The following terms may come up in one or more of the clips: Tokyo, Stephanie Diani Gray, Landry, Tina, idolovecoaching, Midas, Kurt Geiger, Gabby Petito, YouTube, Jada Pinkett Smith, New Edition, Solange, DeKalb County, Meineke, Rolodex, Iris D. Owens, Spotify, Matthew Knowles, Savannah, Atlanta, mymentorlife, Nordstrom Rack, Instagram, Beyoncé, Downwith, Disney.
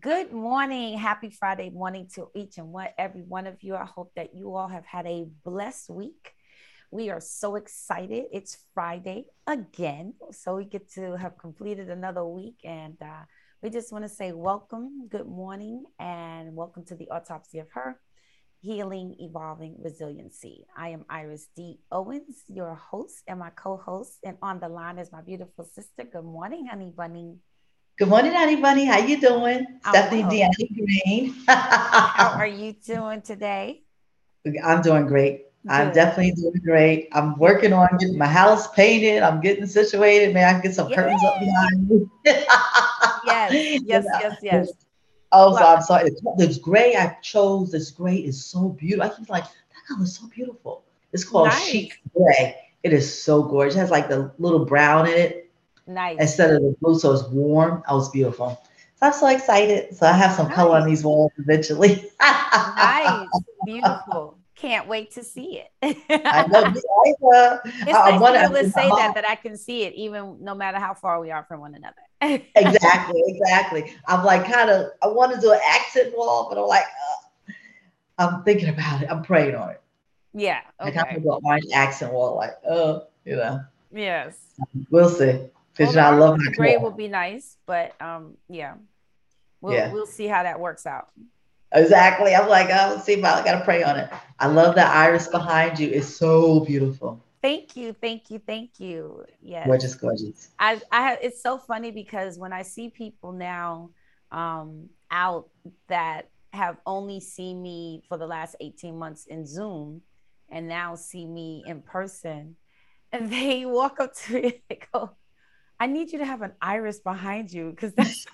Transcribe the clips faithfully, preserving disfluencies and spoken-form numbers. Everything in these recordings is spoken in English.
Good morning. Happy Friday morning to each and one, every one of you. I hope that you all have had a blessed week. We are so excited. It's Friday again. So we get to have completed another week. And uh, we just want to say welcome, good morning, and welcome to the Autopsy of Her, Healing, Evolving, Resiliency. I am Iris D. Owens, your host and my co-host. And on the line is my beautiful sister. Good morning, honey bunny. Good morning, honey bunny. How you doing? Oh, Stephanie Diani Green. How are you doing today? I'm doing great. Good. I'm definitely doing great. I'm working on getting my house painted. I'm getting situated. May I get some Yay. curtains up behind me? yes, yes, yes, yes, yes. Oh, so I'm sorry. This gray I chose, this gray is so beautiful. I was like, that color is so beautiful. It's called nice. Chic Gray. It is so gorgeous. It has like the little brown in it. Nice. Instead of the blue, so it's warm. Oh, it's beautiful. So I'm so excited. So I have some nice. color on these walls eventually. Nice. Beautiful. Can't wait to see it. I know. I, uh, it's I, nice to say that, that I can see it even no matter how far we are from one another. Exactly. Exactly. I'm like kind of, I want to do an accent wall, but I'm like, uh, I'm thinking about it. I'm praying on it. Yeah. Okay. Like I'm going to do an orange accent wall, like, oh, uh, you know. Yes. We'll see. Because well, I love my gray will be nice, but um, yeah, we'll yeah. we'll see how that works out. Exactly. I'm like, oh, let's see if I gotta pray on it. I love the iris behind you. It's so beautiful. Thank you, thank you, thank you. Yes, gorgeous, gorgeous. I, I, it's so funny because when I see people now, um, out that have only seen me for the last eighteen months in Zoom, and now see me in person, and they walk up to me and go, I need you to have an iris behind you because that's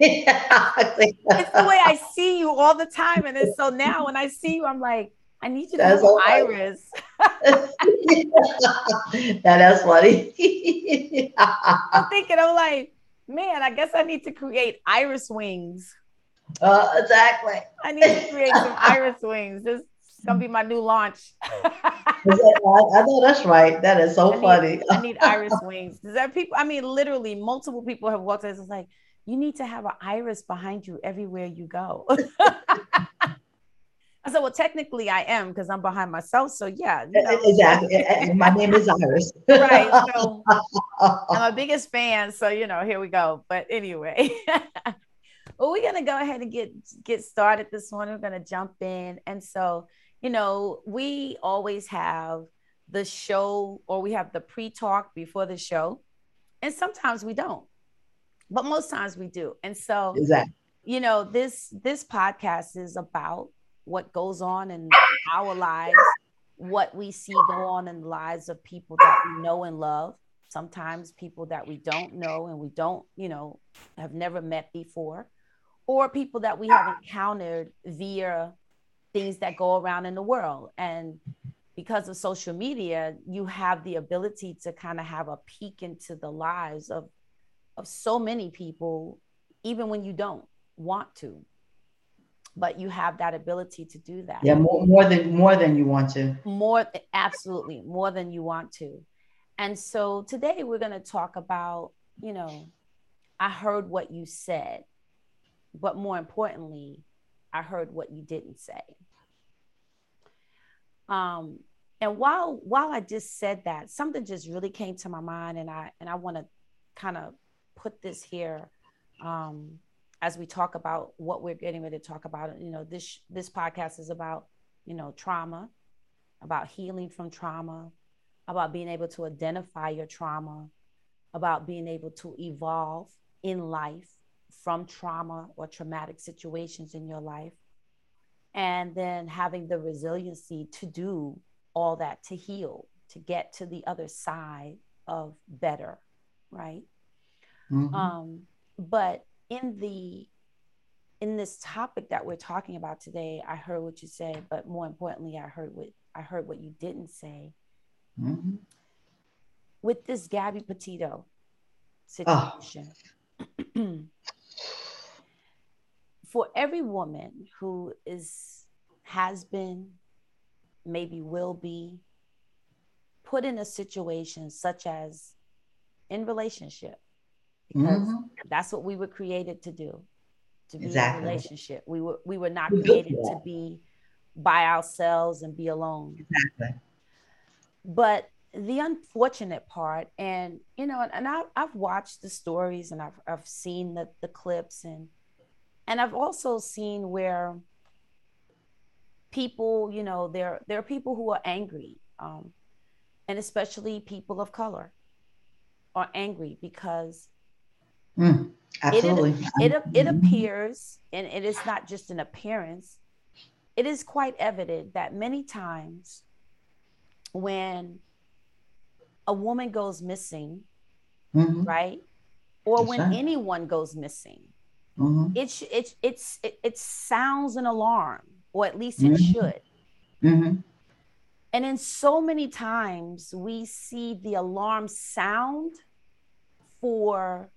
yeah, it's the way I see you all the time. And then so now when I see you, I'm like, I need you to that's have an iris. Now that's funny. I'm thinking, I'm like, man, I guess I need to create iris wings. Uh, exactly. I need to create some iris wings. This is going to be my new launch. I know that's right. That is so I need, funny. I need iris wings. Is that people? I mean, literally, multiple people have walked us. It's like you need to have an iris behind you everywhere you go. I said, well, technically, I am because I'm behind myself. So yeah, you know. Exactly. My name is Iris. Right. So I'm a biggest fan. So you know, here we go. But anyway, well, we're gonna go ahead and get get started this morning. We're gonna jump in, and so. You know, we always have the show or we have the pre-talk before the show. And sometimes we don't, but most times we do. And so, exactly. you know, this, this podcast is about what goes on in our lives, what we see go on in the lives of people that we know and love. Sometimes people that we don't know and we don't, you know, have never met before, or people that we have encountered via things that go around in the world. And because of social media, you have the ability to kind of have a peek into the lives of, of so many people, even when you don't want to, but you have that ability to do that. Yeah. More, more than, more than you want to. More, absolutely. More than you want to. And so today we're going to talk about, you know, I heard what you said, but more importantly, I heard what you didn't say. Um, and while while I just said that, something just really came to my mind, and I and I want to kind of put this here um, as we talk about what we're getting ready to talk about. You know, this this podcast is about, you know, trauma, about healing from trauma, about being able to identify your trauma, about being able to evolve in life from trauma or traumatic situations in your life, and then having the resiliency to do all that, to heal, to get to the other side of better, right? Mm-hmm. Um, but in the in this topic that we're talking about today, I heard what you said, but more importantly, I heard what I heard what you didn't say. Mm-hmm. With this Gabby Petito situation. Oh. For every woman who is, has been, maybe will be put in a situation such as in relationship, because mm-hmm. that's what we were created to do. to be exactly. in a relationship. We were we were not created to be by ourselves and be alone. Exactly. But the unfortunate part, and you know, and, and I, I've watched the stories, and I've I've seen the the clips, and and I've also seen where people, you know, there there are people who are angry, um, and especially people of color are angry because mm, absolutely. It, it it appears, and it is not just an appearance. It is quite evident that many times when a woman goes missing, mm-hmm. right? Or that's when right. anyone goes missing, mm-hmm. it, sh- it, it's, it, it sounds an alarm, or at least it mm-hmm. should. Mm-hmm. And in so many times we see the alarm sound for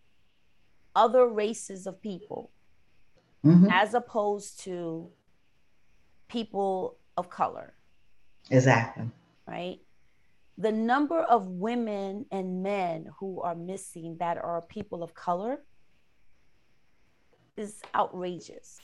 other races of people, mm-hmm. as opposed to people of color. Exactly. Right? The number of women and men who are missing that are people of color is outrageous.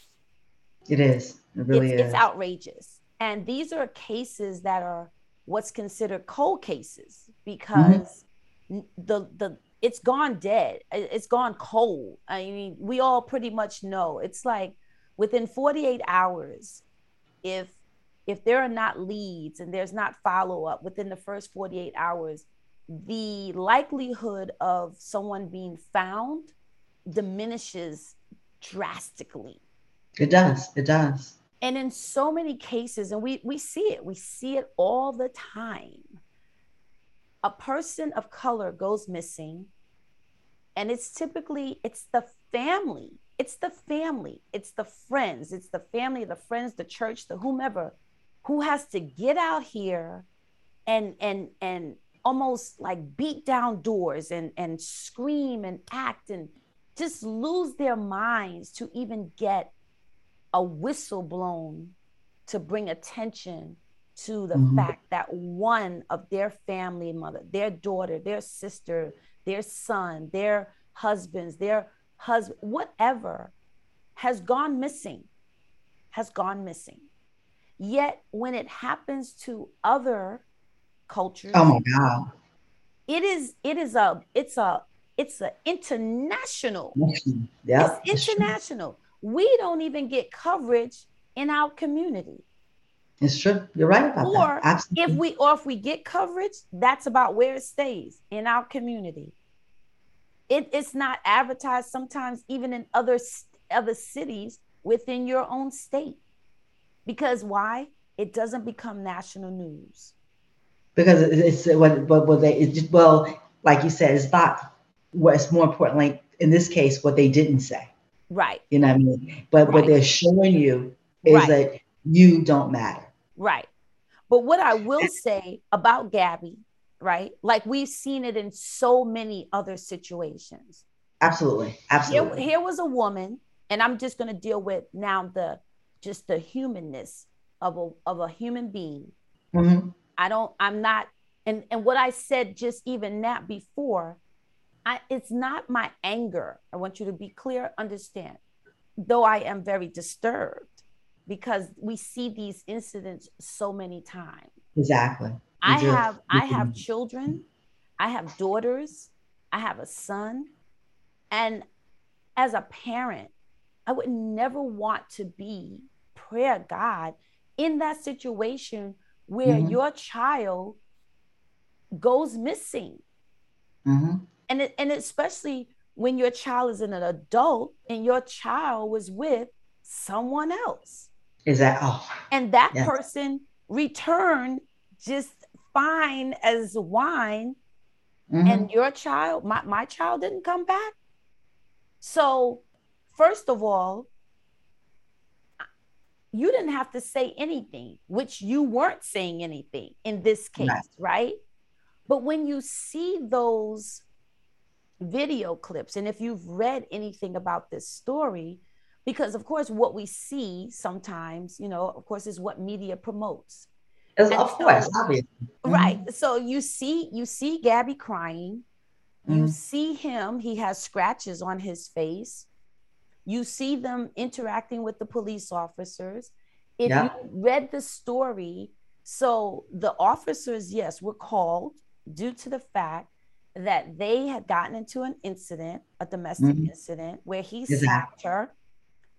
It is. It really it's, is. It's outrageous. And these are cases that are what's considered cold cases because mm-hmm. the the it's gone dead. It's gone cold. I mean, we all pretty much know. It's like within forty-eight hours, if If there are not leads and there's not follow-up within the first forty-eight hours, the likelihood of someone being found diminishes drastically. It does. It does. And in so many cases, and we, we see it, we see it all the time. A person of color goes missing, and it's typically, it's the family. It's the family. It's the friends. It's the family, the friends, the church, the whomever, who has to get out here and and and almost like beat down doors and, and scream and act and just lose their minds to even get a whistle blown to bring attention to the mm-hmm. fact that one of their family mother, their daughter, their sister, their son, their husbands, their husband, whatever has gone missing, has gone missing. Yet when it happens to other cultures, oh my God, it is it is a it's a it's an international. Yeah, it's international. We don't even get coverage in our community. It's true. You're right about or that. Absolutely. If we or if we get coverage, that's about where it stays in our community. It, it's not advertised sometimes even in other other cities within your own state. Because why? It doesn't become national news. Because it's what well, well, they it, well, like you said, it's not what's well, more important. Like in this case, what they didn't say, right? You know what I mean. But right. what they're showing you is right. that you don't matter, right? But what I will say about Gabby, right? Like we've seen it in so many other situations. Absolutely. Absolutely. Here, here was a woman, and I'm just going to deal with now the, just the humanness of a, of a human being. Mm-hmm. I don't, I'm not, and, and what I said just even that before, I, it's not my anger. I want you to be clear, understand, though I am very disturbed because we see these incidents so many times. Exactly. I have I have children, I have daughters, I have a son, and as a parent, I would never want to be, prayer God, in that situation where mm-hmm. your child goes missing. Mm-hmm. And it, and especially when your child is an adult and your child was with someone else. Is that oh. And that yes. person returned just fine as wine, mm-hmm. and your child, my, my child didn't come back. So first of all, you didn't have to say anything, which you weren't saying anything in this case, right? right? But when you see those video clips, and if you've read anything about this story, because of course what we see sometimes, you know, of course is what media promotes. Of so, course, obviously. Right. So you see, you see Gabby crying. Mm-hmm. You see him. He has scratches on his face. You see them interacting with the police officers. If yeah. you read the story, so the officers, yes, were called due to the fact that they had gotten into an incident, a domestic mm-hmm. incident, where he yes. slapped her.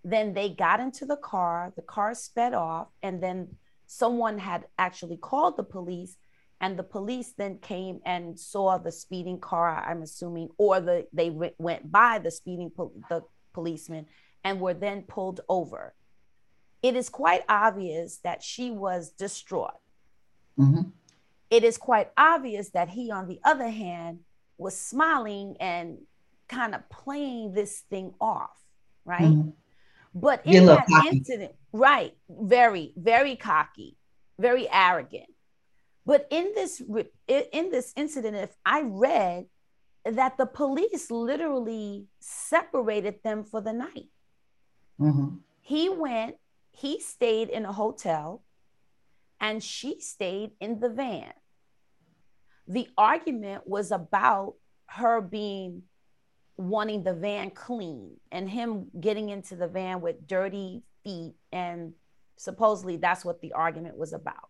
Then they got into the car, the car sped off, and then someone had actually called the police, and the police then came and saw the speeding car, I'm assuming, or the they re- went by the speeding po- the policeman and were then pulled over. It is quite obvious that she was distraught. Mm-hmm. It is quite obvious that he, on the other hand, was smiling and kind of playing this thing off, right? Mm-hmm. But in that cocky. incident, right, very, very cocky, very arrogant. But in this in this incident, if I read that the police literally separated them for the night. Mm-hmm. He went, he stayed in a hotel, and she stayed in the van. The argument was about her being wanting the van clean and him getting into the van with dirty feet. And supposedly that's what the argument was about.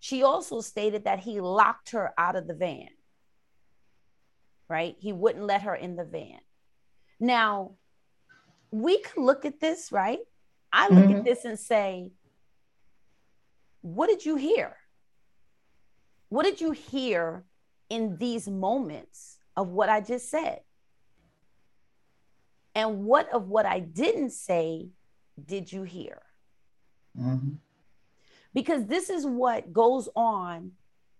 She also stated that he locked her out of the van, right? He wouldn't let her in the van. Now, we can look at this, right? I look mm-hmm. at this and say, what did you hear? What did you hear in these moments of what I just said? And what of what I didn't say did you hear? Mm-hmm. Because this is what goes on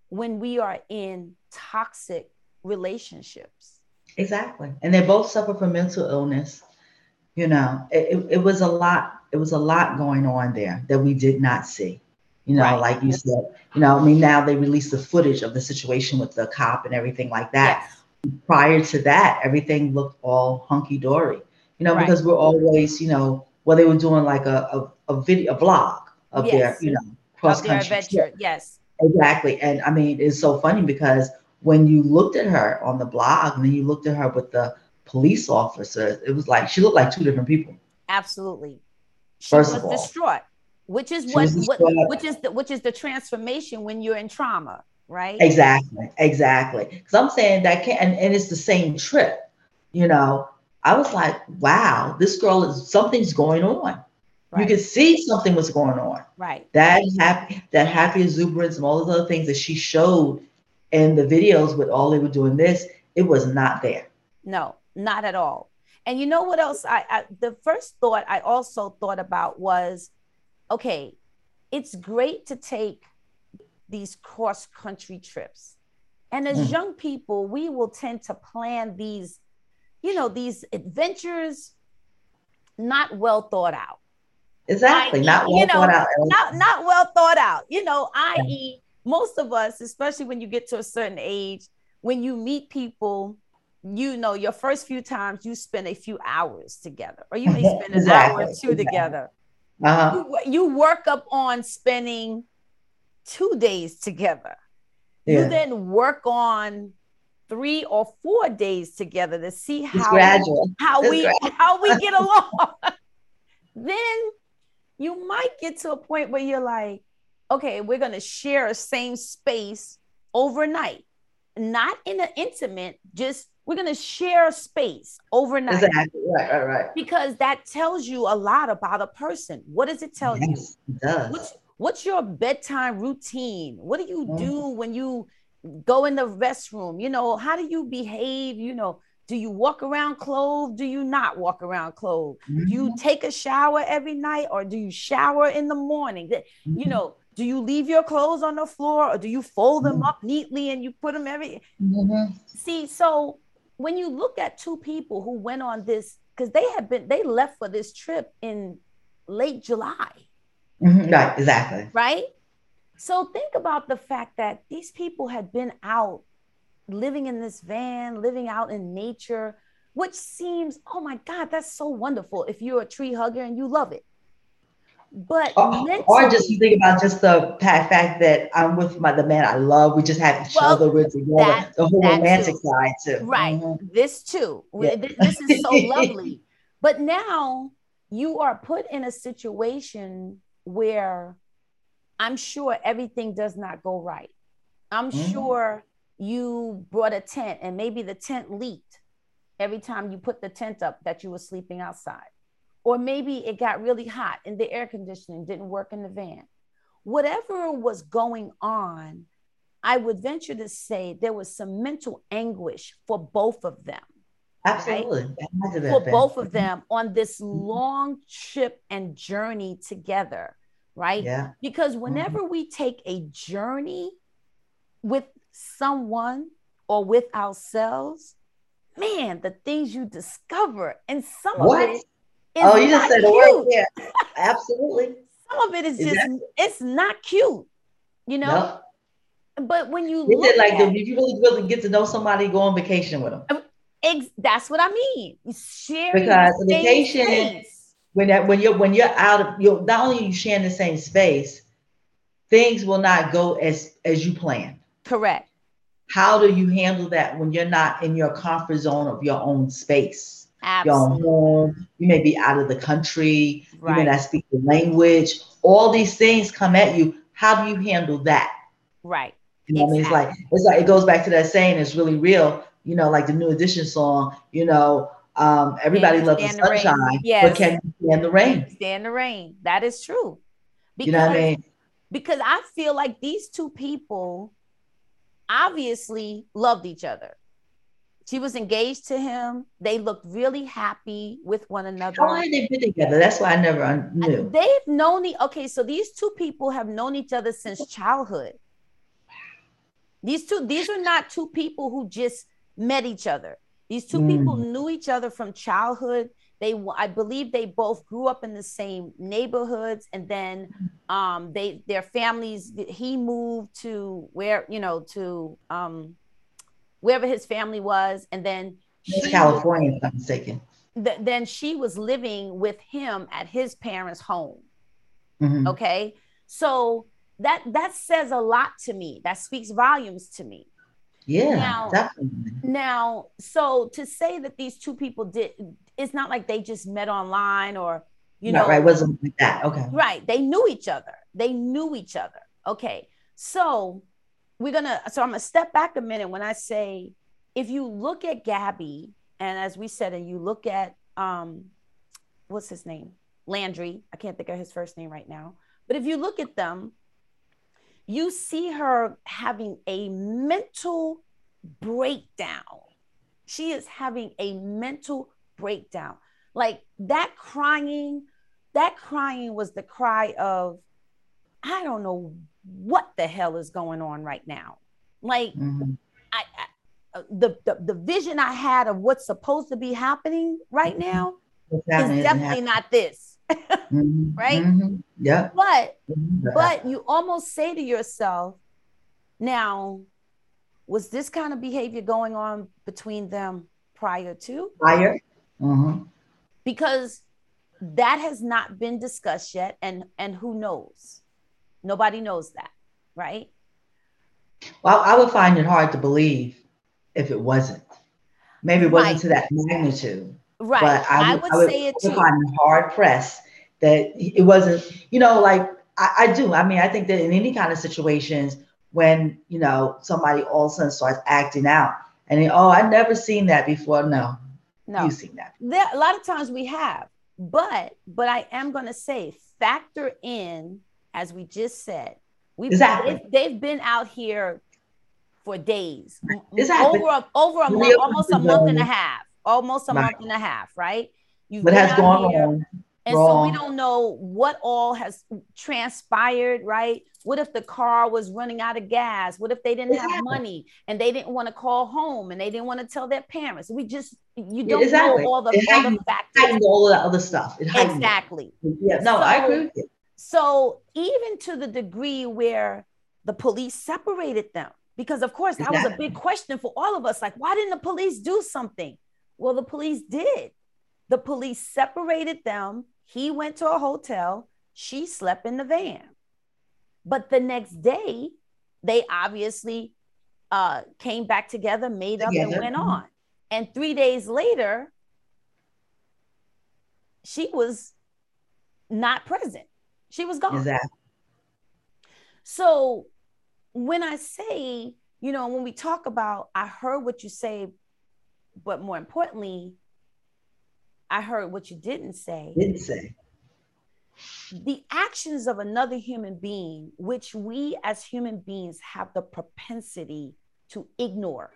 when we are in toxic relationships. Exactly. And they both suffer from mental illness. You know, it, it, it was a lot. It was a lot going on there that we did not see. You know, right. like you said, you know, I mean, now they released the footage of the situation with the cop and everything like that. Yes. Prior to that, everything looked all hunky-dory, you know, right. because we're always, you know, well, they were doing like a, a, a video, a vlog of yes. their, you know, cross-country adventure. Yes, exactly. And I mean, it's so funny because when you looked at her on the blog and then you looked at her with the police officers, it was like, she looked like two different people. Absolutely. She First was of all, distraught, which is what, what which is the, which is the transformation when you're in trauma. Right. Exactly. Exactly. Because I'm saying that can't, and, and it's the same trip. You know, I was like, wow, this girl is, something's going on. Right. You could see something was going on. Right. That happy, that happy exuberance and all those other things that she showed in the videos with all they were doing this, it was not there. No, not at all. And you know what else? I, I the first thought I also thought about was, okay, it's great to take these cross-country trips. And as mm. young people, we will tend to plan these, you know, these adventures not well thought out. Exactly, not well you know, thought out. Not, not well thought out, you know, that is most of us, especially when you get to a certain age, when you meet people, you know, your first few times you spend a few hours together, or you may spend an exactly. hour or two exactly. together. Uh-huh. You, you work up on spending two days together. Yeah. You then work on three or four days together to see how we, how it's we gradual. how we get along. Then you might get to a point where you're like, okay, we're going to share a same space overnight, not in an intimate, just we're going to share space overnight. Exactly. Right, right, right. Because that tells you a lot about a person. What does it tell yes, you? It does. What's, what's your bedtime routine? What do you mm. do when you go in the restroom? You know, how do you behave? You know, do you walk around clothed? Do you not walk around clothed? Mm-hmm. Do you take a shower every night, or do you shower in the morning? Mm-hmm. You know, do you leave your clothes on the floor, or do you fold them mm-hmm. up neatly and you put them every? Mm-hmm. See, so when you look at two people who went on this, because they had been, they left for this trip in late July. Mm-hmm. Right, exactly. Right? So think about the fact that these people had been out living in this van, living out in nature, which seems, oh my God, that's so wonderful if you're a tree hugger and you love it. But or, mentally, or just think about just the fact that I'm with my the man I love. We just have each well, other with together. That, the whole romantic too. side too. Right. Mm-hmm. This too. Yeah. This, this is so lovely. But now you are put in a situation where I'm sure everything does not go right. I'm mm-hmm. sure you brought a tent and maybe the tent leaked every time you put the tent up that you were sleeping outside. Or maybe it got really hot and the air conditioning didn't work in the van. Whatever was going on, I would venture to say there was some mental anguish for both of them. Absolutely. Right? For both of them on this long trip and journey together, right? Yeah. Because whenever mm-hmm. we take a journey with someone or with ourselves, man, the things you discover and some what? of it is oh, you just said the word. Yeah. Absolutely. Some of it is exactly. just, it's not cute, you know? No. But when you look at, like, did you really, really get to know somebody, go on vacation with them? Ex- that's what I mean. Sharing because the vacation space. when that when you're when you're out of you not only are you sharing the same space, things will not go as as you planned. Correct. How do you handle that when you're not in your comfort zone of your own space? Absolutely. Your own home? You may be out of the country. Right. You may not speak the language. All these things come at you. How do you handle that? Right. You know, exactly. it's like it's like it goes back to that saying. It's really real, you know, like the New Edition song. You know, um, everybody loves the sunshine, yes. but can you stand the rain? Stand the rain. That is true. Because, you know what I mean? Because I feel like these two people obviously loved each other. She was engaged to him. They looked really happy with one another. How long have they been together? That's why I never knew. They've known the okay. So these two people have known each other since childhood. These two, these are not two people who just met each other. These two mm. people knew each other from childhood. They, I believe they both grew up in the same neighborhoods. And then um, they, their families, he moved to where, you know, to um, wherever his family was. And then she, California, if I'm mistaken. Th- then she was living with him at his parents' home. Mm-hmm. Okay. So That that says a lot to me. That speaks volumes to me. Yeah, now, definitely. Now, so to say that these two people did, it's not like they just met online or, you not know. Right, it wasn't like that. Okay. Right, they knew each other. They knew each other. Okay, so we're going to, so I'm going to step back a minute when I say, if you look at Gabby, and as we said, and you look at, um, what's his name? Landry. I can't think of his first name right now. But if you look at them, you see her having a mental breakdown. She is having a mental breakdown. Like that crying, that crying was the cry of, I don't know what the hell is going on right now. Like mm-hmm. I, I, the, the the vision I had of what's supposed to be happening right now exactly. is definitely not this. mm-hmm. Right? Mm-hmm. Yeah. But mm-hmm. but you almost say to yourself, now, was this kind of behavior going on between them prior to? Prior. Mm-hmm. Because that has not been discussed yet. And, and who knows? Nobody knows that, right? Well, I would find it hard to believe if it wasn't. Maybe it wasn't right. to that magnitude. Right. But I, I, would, I would say it's hard pressed that it wasn't, you know, like I, I do. I mean, I think that in any kind of situations when, you know, somebody all of a sudden starts acting out and they, oh, I've never seen that before. No, no, you've seen that. There, a lot of times we have, but, but I am going to say factor in, as we just said, we've exactly. been, they've been out here for days, exactly. over, a, over a month, almost a month and a half. Almost a right. month and a half, right? You've what has gone here, on? And wrong. So we don't know what all has transpired, right? What if the car was running out of gas? What if they didn't exactly. have money and they didn't want to call home and they didn't want to tell their parents? We just, you don't exactly. know all the other factors. All the other stuff. It exactly. Yeah. No, so, I agree with you. So even to the degree where the police separated them, because of course that exactly. was a big question for all of us. Like, why didn't the police do something? Well, the police did. The police separated them. He went to a hotel. She slept in the van. But the next day, they obviously uh, came back together, made together. up, and went on. And three days later, she was not present. She was gone. Exactly. So when I say, you know, when we talk about, I heard what you say, but more importantly, I heard what you didn't say. Didn't say. The actions of another human being, which we as human beings have the propensity to ignore.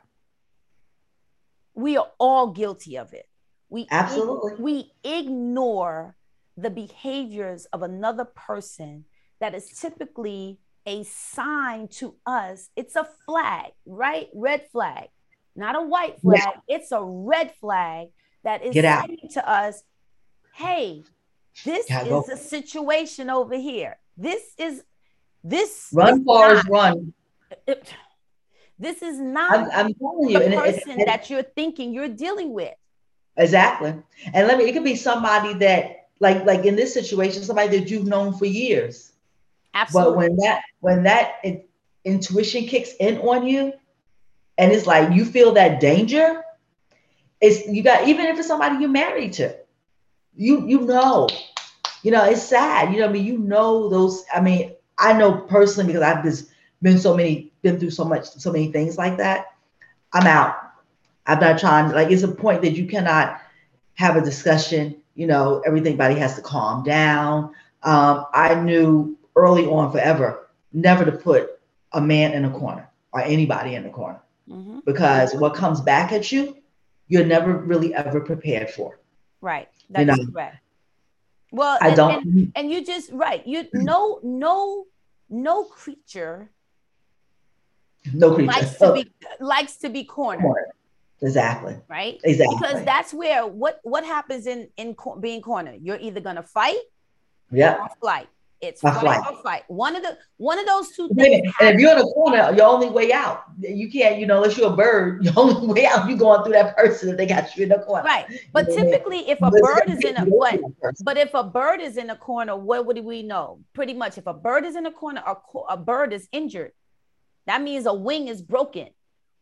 We are all guilty of it. We absolutely ig- we ignore the behaviors of another person that is typically a sign to us. It's a flag, right? Red flag, not a white flag. Yeah. It's a red flag that is saying to us, hey, this Gotta is go. a situation over here. This is, this. Run, Forrest, run. It, this is not I'm, I'm telling you, the and person it, it, that you're thinking you're dealing with. Exactly. And let me, it could be somebody that, like, like in this situation, somebody that you've known for years. Absolutely. But when that, when that in, intuition kicks in on you and it's like, you feel that danger, it's, you got, even if it's somebody you're married to, you, you know, you know, it's sad. You know what I mean? You know, those, I mean, I know personally, because I've just been so many, been through so much, so many things like that. I'm out. I'm not trying, like, it's a point that you cannot have a discussion. You know, everybody has to calm down. Um, I knew early on forever, never to put a man in a corner or anybody in the corner, mm-hmm. because what comes back at you, you're never really ever prepared for. Right. That's you know, correct. Well, I and, don't. And, and you just, right. You no, no, no creature. No creature likes to be, oh. likes to be cornered. Corner. Exactly. Right. Exactly. Because that's where what what happens in in cor- being cornered. You're either gonna fight, yeah, or flight. It's fight, flight or flight. One of the one of those two things. And happen. If you're in a corner, your only way out. You can't, you know, unless you're a bird, your only way out. You're going through that person if they got you in the corner. Right. But you know, typically, if a bird is in a what? But if a bird is in a corner, what would we know? Pretty much, if a bird is in a corner, a, a bird is injured. That means a wing is broken.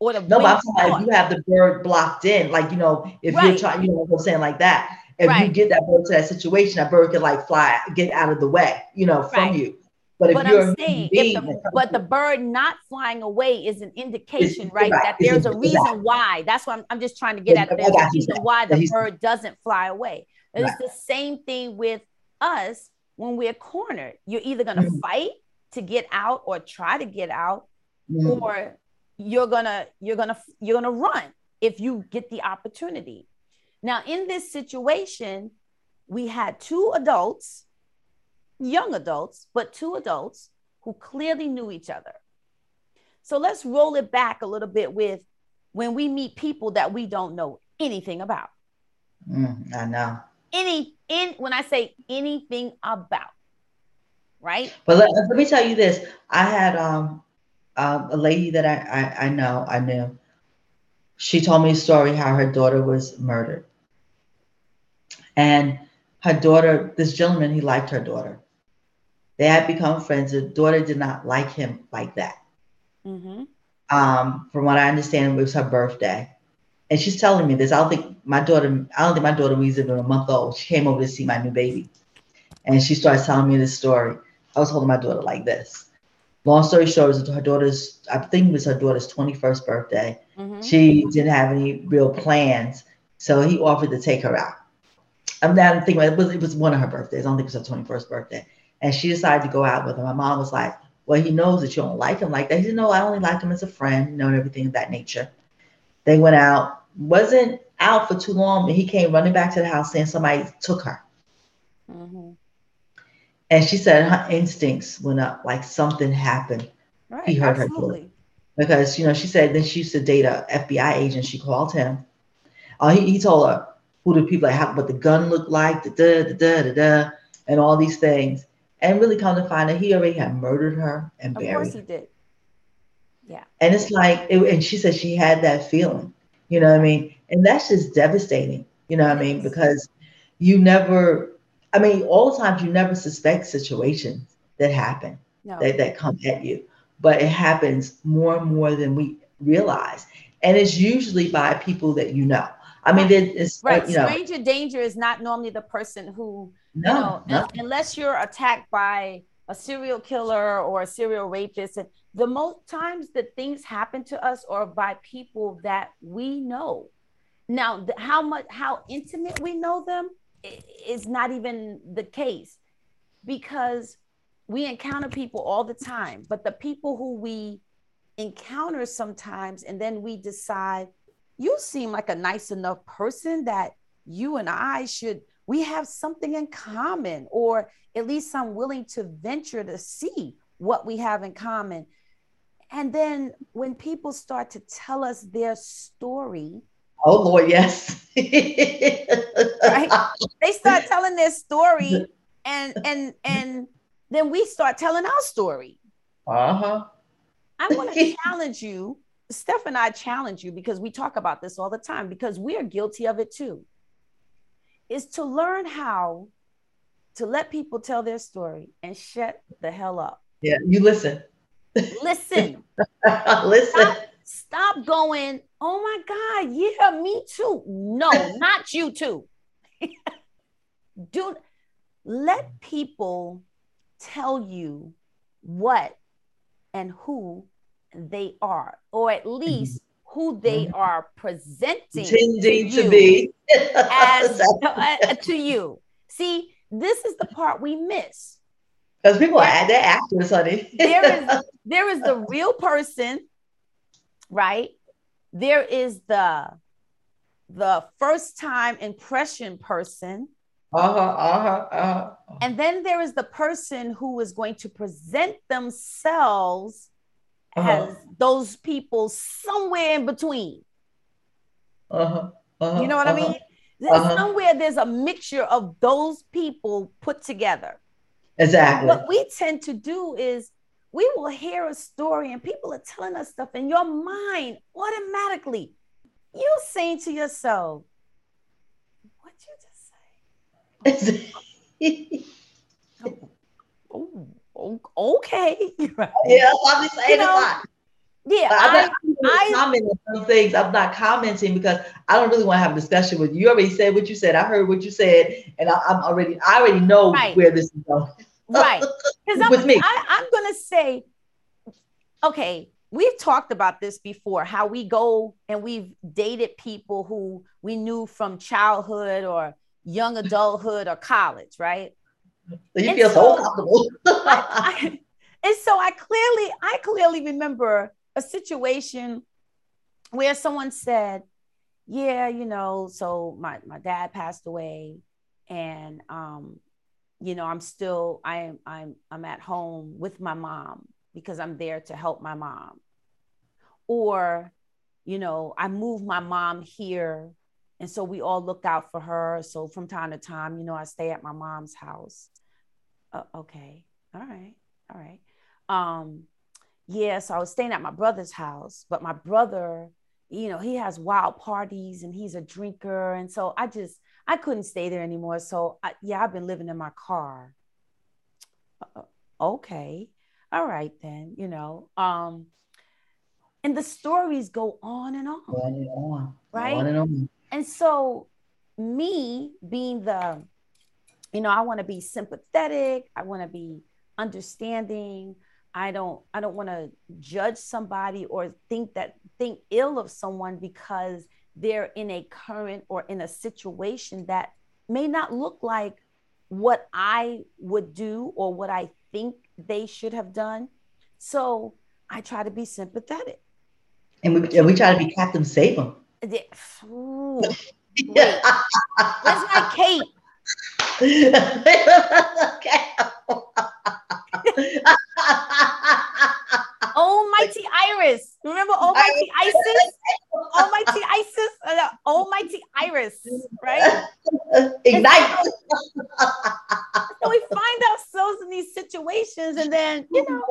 Or the no, but if you have the bird blocked in, like, you know, if right. you're trying, you know what I'm saying, like that, if right. you get that bird to that situation, that bird can like fly, get out of the way, you know, right. from you. But if but you're I'm saying, being, if the, but the bird not flying away is an indication, right, right, that there's a reason exactly. why. That's why I'm, I'm just trying to get at. There's a reason why the He's, bird doesn't fly away. It's right. the same thing with us when we're cornered. You're either going to mm-hmm. fight to get out or try to get out, mm-hmm. or You're gonna, you're gonna, you're gonna run if you get the opportunity. Now, in this situation, we had two adults, young adults, but two adults who clearly knew each other. So let's roll it back a little bit with when we meet people that we don't know anything about. Mm, I know. Any, in when I say anything about, right? But let, let me tell you this. I had um. Um, a lady that I, I, I know, I knew, she told me a story how her daughter was murdered. And her daughter, this gentleman, he liked her daughter. They had become friends. The daughter did not like him like that. Mm-hmm. Um, from what I understand, it was her birthday. And she's telling me this. I don't think my daughter, I don't think my daughter was even a month old. She came over to see my new baby. And she starts telling me this story. I was holding my daughter like this. Long story short, it was her daughter's, I think it was her daughter's twenty-first birthday. Mm-hmm. She didn't have any real plans. So he offered to take her out. I'm not thinking, it was, it was one of her birthdays. I don't think it was her twenty-first birthday. And she decided to go out with her. My mom was like, well, he knows that you don't like him like that. He said, no, I only like him as a friend, you know, and everything of that nature. They went out, wasn't out for too long, but he came running back to the house saying somebody took her. Mm-hmm. And she said her instincts went up, like something happened. Right, he heard absolutely. her voice. Because, you know, she said then she used to date a F B I agent. She called him. Uh, he, he told her who the people, like, how, what the gun looked like, da, da, da, da, da, da, and all these things. And really come to find out he already had murdered her and buried her. Of course he did. Yeah. And it's like, it, and she said she had that feeling. You know what I mean? And that's just devastating. You know what I mean? Because you never... I mean, all the times you never suspect situations that happen, no. that, that come at you, but it happens more and more than we realize. And it's usually by people that you know. I mean, it's right. Like, you stranger know. danger is not normally the person who, no, you know, no. unless you're attacked by a serial killer or a serial rapist. And the most times that things happen to us are by people that we know. Now, how much, how intimate we know them is not even the case, because we encounter people all the time. But the people who we encounter sometimes, and then we decide, you seem like a nice enough person that you and I should, we have something in common, or at least I'm willing to venture to see what we have in common. And then when people start to tell us their story, oh Lord, yes. right? They start telling their story, and and and then we start telling our story. Uh-huh. I want to challenge you, Steph and I challenge you, because we talk about this all the time, because we are guilty of it too, is to learn how to let people tell their story and shut the hell up. Yeah, you listen. Listen. listen. Stop, stop going, oh my God, yeah, me too. No, not you too. Dude, let people tell you what and who they are, or at least who they are presenting Tending to, to be as uh, to you. See, this is the part we miss, because people are they're actors, honey. there is there is the real person, right? There is the the first time impression person. Uh-huh, uh-huh, uh-huh. And then there is the person who is going to present themselves uh-huh. as those people somewhere in between. Uh-huh, uh-huh, you know what uh-huh. I mean? Uh-huh. Somewhere there's a mixture of those people put together. Exactly. What we tend to do is we will hear a story and people are telling us stuff, and your mind automatically, you're saying to yourself, what you just oh, oh, okay. Right. Yeah, I'm just saying you know, a lot. Yeah, I, I, I, I some things I'm not commenting, because I don't really want to have a discussion with you. You already said what you said. I heard what you said, and I, I'm already, I already know right. where this is going. Right? Because I'm, with me, I, I'm gonna say, okay, we've talked about this before. How we go and we've dated people who we knew from childhood or young adulthood or college, right? So you and feel so, so comfortable. I, I, and so I clearly, I clearly remember a situation where someone said, yeah, you know, so my, my dad passed away, and um, you know, I'm still, I am I'm I'm at home with my mom because I'm there to help my mom. Or, you know, I moved my mom here, and so we all look out for her. So from time to time, you know, I stay at my mom's house. Uh, okay. All right. All right. Um, yeah. So I was staying at my brother's house, but my brother, you know, he has wild parties and he's a drinker. And so I just, I couldn't stay there anymore. So I, yeah, I've been living in my car. Uh, okay. All right then, you know, um, and the stories go on and on, on and on. Right. On and on. And so me being the, you know, I want to be sympathetic. I want to be understanding. I don't, I don't want to judge somebody or think that, think ill of someone because they're in a current or in a situation that may not look like what I would do or what I think they should have done. So I try to be sympathetic. And we, and we try to be Captain Saber. Ooh, where's my cape? Almighty Iris. Remember Almighty Isis? Almighty Isis? Uh, Almighty Iris, right? Ignite. So we find ourselves in these situations, and then, you know,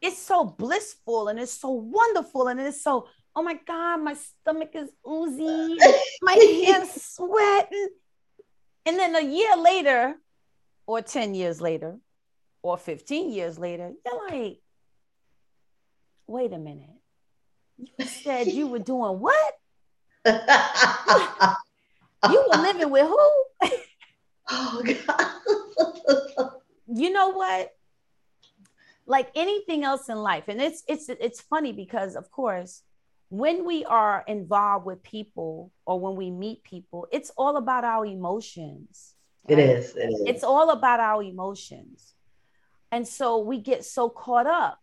it's so blissful and it's so wonderful and it's so, oh my God, my stomach is oozy, my hands sweating. And then a year later, or ten years later, or fifteen years later, you're like, wait a minute. You said you were doing what? You were living with who? Oh, God. You know what? Like anything else in life. And it's, it's, it's funny because, of course, when we are involved with people or when we meet people, it's all about our emotions. Right? It is. It is. It's all about our emotions. And so we get so caught up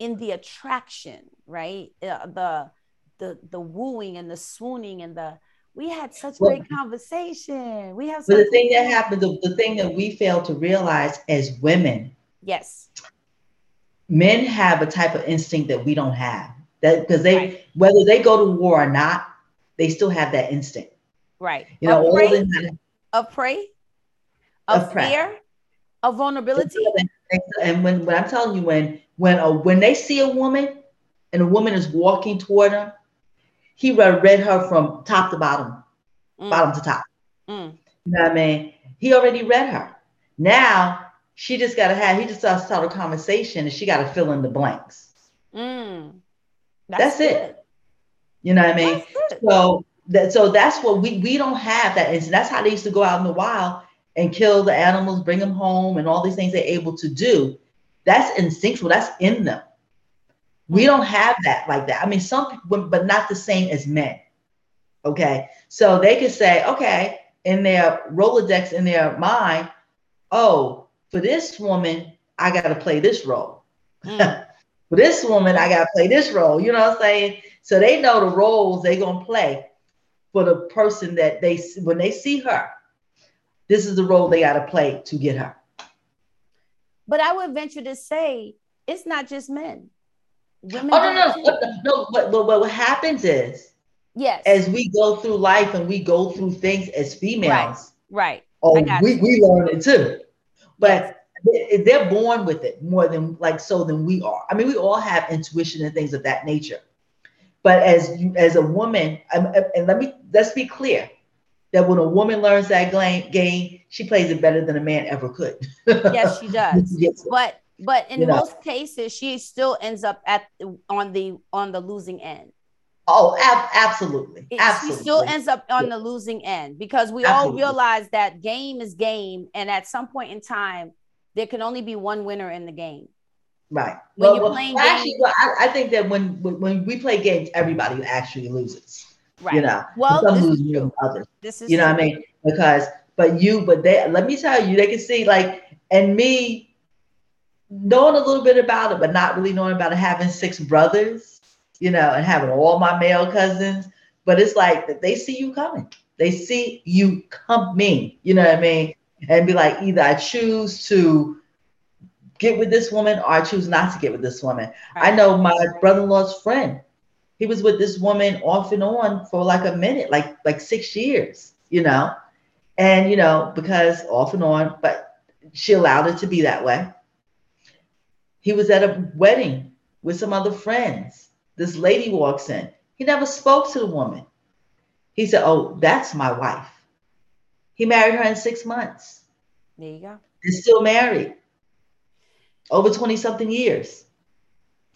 in the attraction, right? Uh, the, the, the wooing and the swooning and the, we had such well, great conversation. We have. But the thing that happened, the, the thing that we fail to realize as women. Yes. Men have a type of instinct that we don't have. That because they, right. whether they go to war or not, they still have that instinct. Right. You know, of prey, of, prey, of, of fear, prey. Of vulnerability. And when, when I'm telling you, when when a, when they see a woman and a woman is walking toward them, he read her from top to bottom, mm. bottom to top. Mm. You know what I mean? He already read her. Now she just got to have, he just started a conversation and she got to fill in the blanks. Mm. That's, that's it. You know what I mean? So, that, so that's what we, we don't have that. And that's how they used to go out in the wild and kill the animals, bring them home and all these things they're able to do. That's instinctual. That's in them. We don't have that like that. I mean, some, but not the same as men. Okay. So they could say, okay, in their Rolodex, in their mind, oh, for this woman, I got to play this role. Mm. For this woman, I got to play this role. You know what I'm saying? So they know the roles they're going to play for the person that they, when they see her, this is the role they got to play to get her. But I would venture to say, it's not just men. Women oh, no, no, no, no. But, but, but what happens is, yes, as we go through life and we go through things as females, right? right. Oh, we, we learn it too, but yes. they're born with it more than like so than we are. I mean, we all have intuition and things of that nature, but as you, as a woman, I'm, and let me let's be clear that when a woman learns that game, she plays it better than a man ever could. Yes, she does. Yes. But. But in you most know. cases, she still ends up at on the on the losing end. Oh, ab- absolutely. It, absolutely. She still ends up on yeah. the losing end because we absolutely. all realize that game is game. And at some point in time, there can only be one winner in the game. Right. When well, you're well, playing actually, games, well, I, I think that when, when we play games, everybody actually loses. Right. You know, well, some lose more than others. This is you know true. what I mean? Because, but you, but they, let me tell you, they can see like, and me, knowing a little bit about it, but not really knowing about it, having six brothers, you know, and having all my male cousins. But it's like that they see you coming. They see you coming, you know what I mean? And be like, either I choose to get with this woman or I choose not to get with this woman. Right. I know my brother-in-law's friend, he was with this woman off and on for like a minute, like like six years, you know? And, you know, because off and on, but she allowed it to be that way. He was at a wedding with some other friends. This lady walks in. He never spoke to the woman. He said, oh, that's my wife. He married her in six months. There you go. They're still married. Over twenty something years.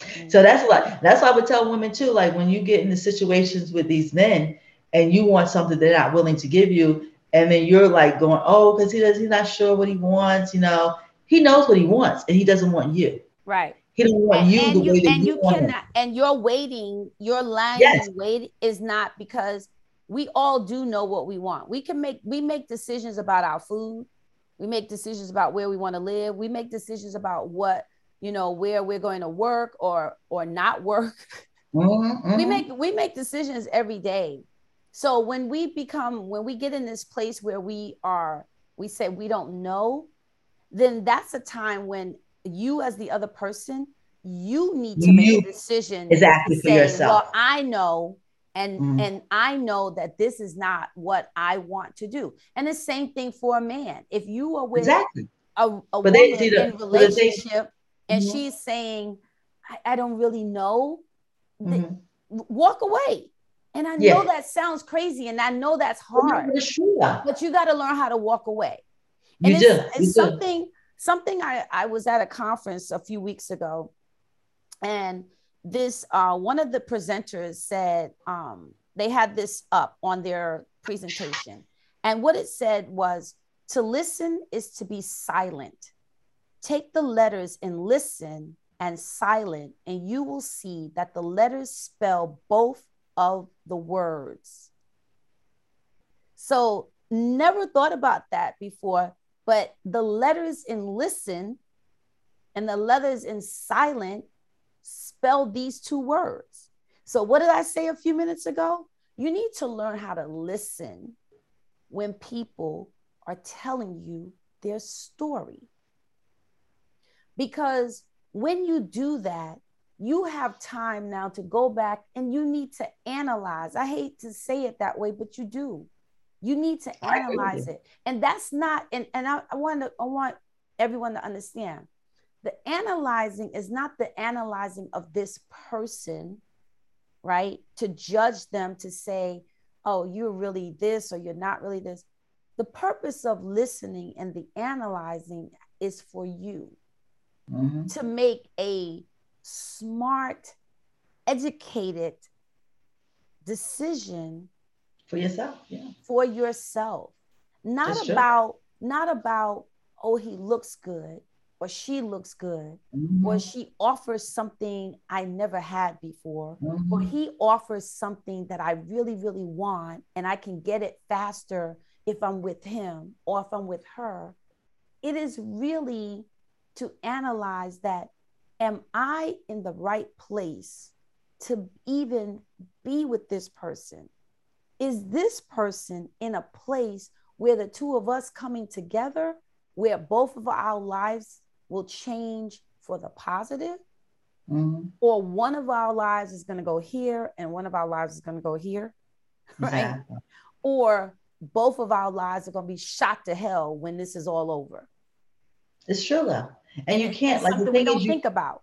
Mm-hmm. So that's like, that's why I would tell women too, like when you get into situations with these men and you want something they're not willing to give you. And then you're like going, oh, because he does, he's not sure what he wants. You know, he knows what he wants and he doesn't want you. Right. He don't want and, you and the you, way that and you, you want cannot, him. And you're waiting, your line yes. wait is not because we all do know what we want. We can make, we make decisions about our food. We make decisions about where we want to live. We make decisions about what, you know, where we're going to work or, or not work. Mm-hmm, mm-hmm. We make, we make decisions every day. So when we become, when we get in this place where we are, we say we don't know, then that's a time when you as the other person, you need to make you, a decision exactly to say, for yourself. Well, I know, and mm. and I know that this is not what I want to do. And the same thing for a man. If you are with exactly. a, a woman they, they, in a relationship they, and mm-hmm. she's saying, I, I don't really know, mm-hmm. walk away. And I yeah. know that sounds crazy and I know that's hard, but you got to learn how to walk away. And you it's, do. it's you something... Do. Something I, I was at a conference a few weeks ago, and this uh, one of the presenters said um, they had this up on their presentation, And what it said was, to listen is to be silent. Take the letters and listen and silent, and you will see that the letters spell both of the words. So never thought about that before, but the letters in listen and the letters in silent spell these two words. So what did I say a few minutes ago? You need to learn how to listen when people are telling you their story. Because when you do that, you have time now to go back and you need to analyze. I hate to say it that way, but you do. You need to analyze it. And that's not, and, and I, I want to, I want everyone to understand, the analyzing is not the analyzing of this person, right? To judge them, to say, oh, you're really this, or you're not really this. The purpose of listening and the analyzing is for you mm-hmm. to make a smart, educated decision for yourself, yeah. for yourself, not That's about, true. not about, oh, he looks good or she looks good mm-hmm. or she offers something I never had before mm-hmm. or he offers something that I really, really want and I can get it faster if I'm with him or if I'm with her. It is really to analyze that, am I in the right place to even be with this person? Is this person in a place where the two of us coming together, where both of our lives will change for the positive? Mm-hmm. Or one of our lives is going to go here and one of our lives is going to go here, right? Exactly. Or both of our lives are going to be shot to hell when this is all over. It's true though. And, and you can't, like, the thing don't is you think about,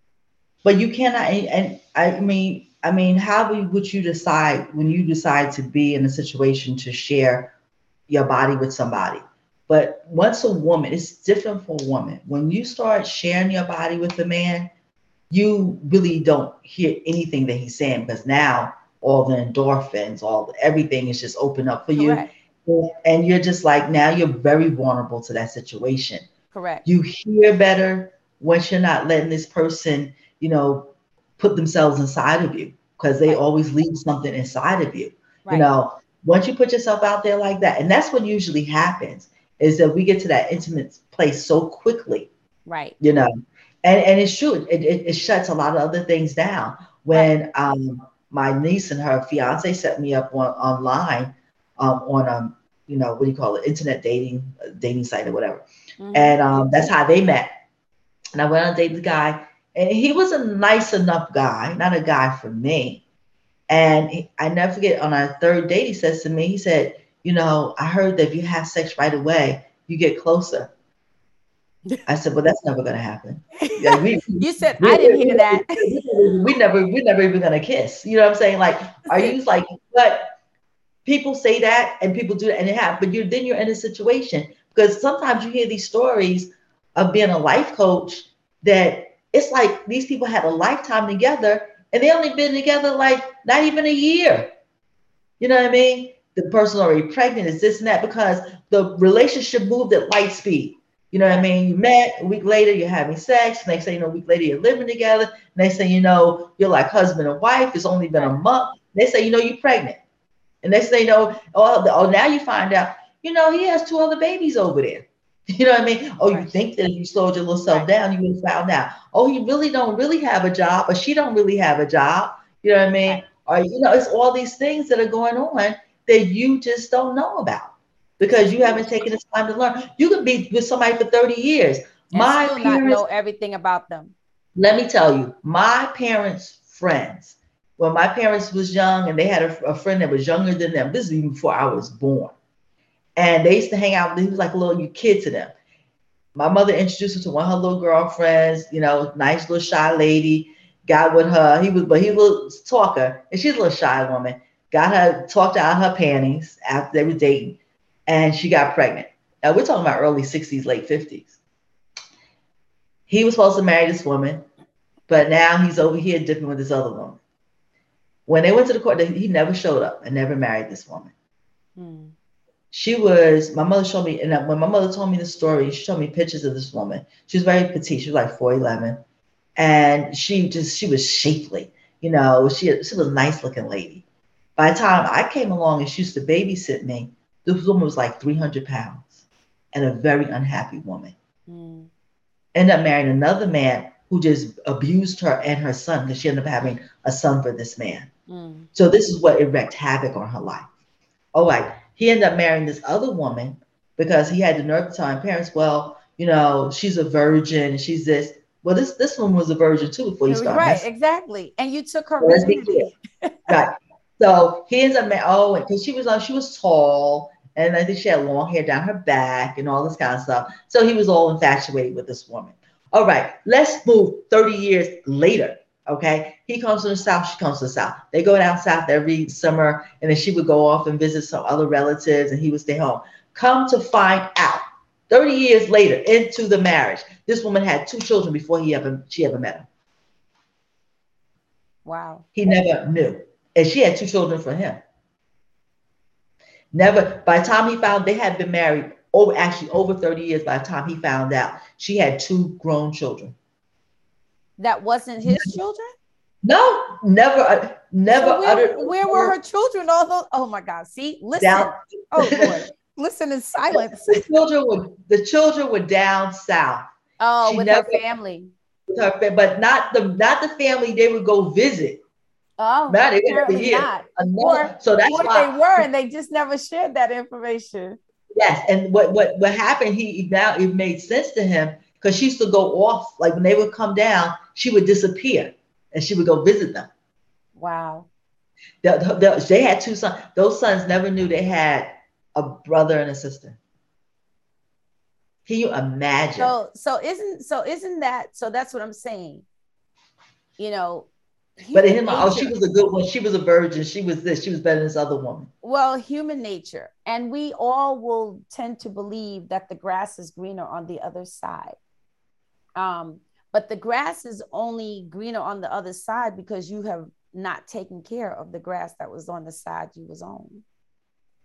but you cannot. And, and I mean, I mean, how would you decide when you decide to be in a situation to share your body with somebody? But once a woman, it's different for a woman. When you start sharing your body with a man, you really don't hear anything that he's saying, because now all the endorphins, all everything is just open up for Correct. you. And you're just like, now you're very vulnerable to that situation. Correct. You hear better once you're not letting this person, you know, put themselves inside of you, because they right. always leave something inside of you. Right. You know, once you put yourself out there like that, and that's what usually happens, is that we get to that intimate place so quickly. Right. You know, and, and it's true. It, it, it shuts a lot of other things down. When right. um, my niece and her fiance set me up on online um, on, um, you know, what do you call it? Internet dating, dating site or whatever. Mm-hmm. And um, that's how they met. And I went on a date with the guy. And he was a nice enough guy, not a guy for me. And he, I never forget, on our third date, he says to me, he said, you know, I heard that if you have sex right away, you get closer. I said, well, that's never going to happen. Like, we, you said, we, I didn't we, hear we, that. We never, we never even going to kiss. You know what I'm saying? Like, are you like, but people say that and people do that and it happens. But you're, then you're in a situation, because sometimes you hear these stories of being a life coach that, it's like these people had a lifetime together and they only been together like not even a year. You know what I mean? The person already pregnant is this and that, because the relationship moved at light speed. You know what I mean? You met, a week later, you're having sex. Next thing you know, a week later, you're living together. Next thing you know, you're like husband and wife. It's only been a month. Next thing you know, you're pregnant. And next thing you know, oh, oh now you find out, you know, he has two other babies over there. You know what I mean? Oh, you think that if you slowed your little self down, you would have found out. Oh, you really don't really have a job, or she don't really have a job. You know what I mean? Or, you know, it's all these things that are going on that you just don't know about because you haven't taken the time to learn. You could be with somebody for thirty years. And my still parents, not know everything about them. Let me tell you, my parents' friends, when my parents was young and they had a, a friend that was younger than them, this is even before I was born. And they used to hang out with him. He was like a little new kid to them. My mother introduced him to one of her little girlfriends, you know, nice little shy lady, got with her. He was, but he was a talker, and she's a little shy woman. Got her, talked out her panties after they were dating, and she got pregnant. Now we're talking about early sixties, late fifties. He was supposed to marry this woman, but now he's over here dipping with this other woman. When they went to the court, he never showed up and never married this woman. Hmm. She was, my mother showed me, and when my mother told me the story, she showed me pictures of this woman. She was very petite. She was like four eleven. And she just, she was shapely. You know, she, she was a nice looking lady. By the time I came along and she used to babysit me, this woman was like three hundred pounds and a very unhappy woman. Mm. Ended up marrying another man who just abused her and her son, because she ended up having a son for this man. Mm. So this is what wreaked havoc on her life. All right. He ended up marrying this other woman because he had the nerve to tell my parents, well, you know, she's a virgin. She's this. Well, this this woman was a virgin, too, before you started. Right, that's, exactly. And you took her. Right. So he ends up marrying, oh, because she was like, she was tall. And I think she had long hair down her back and all this kind of stuff. So he was all infatuated with this woman. All right, let's move thirty years later. Okay, he comes to the South, she comes to the South. They go down South every summer, and then she would go off and visit some other relatives, and he would stay home. Come to find out, thirty years later, into the marriage, this woman had two children before he ever she ever met him. Wow. He never knew. And she had two children from him. Never, by the time he found, they had been married, oh, actually over thirty years by the time he found out, she had two grown children. That wasn't his no. children? No, never, uh, never. So where, uttered where were her children? All those, oh my God! See, listen. Down. Oh Lord, listen in silence. The children were the children were down south. Oh, she with never, her family. With her, but not the not the family they would go visit. Oh, not apparently not. Another, or, so that's what they were, and they just never shared that information. Yes, and what what what happened? He now it made sense to him. Because she used to go off, like when they would come down, she would disappear and she would go visit them. Wow. The, the, the, they had two sons. Those sons never knew they had a brother and a sister. Can you imagine? So, so isn't so isn't that, so that's what I'm saying. You know. But in him, nature. Oh, she was a good one. She was a virgin. She was this. She was better than this other woman. Well, human nature. And we all will tend to believe that the grass is greener on the other side. Um, but the grass is only greener on the other side because you have not taken care of the grass that was on the side you was on.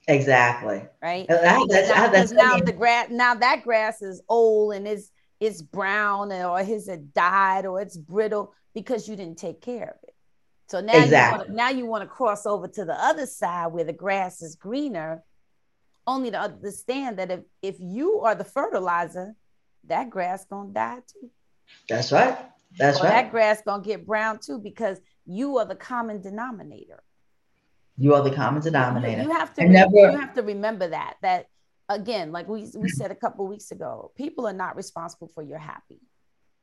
Exactly. Right. That, that's, now, that's now the grass. Now that grass is old and it's it's brown, or his it died, or it's brittle because you didn't take care of it. So now exactly. you wanna, now you want to cross over to the other side where the grass is greener, only to understand that if if you are the fertilizer, that grass gonna die too. That's right. That's or right. That grass gonna get brown too because you are the common denominator. You are the common denominator. You, you have to re- never- you have to remember that that again, like we we said a couple of weeks ago, people are not responsible for your happy.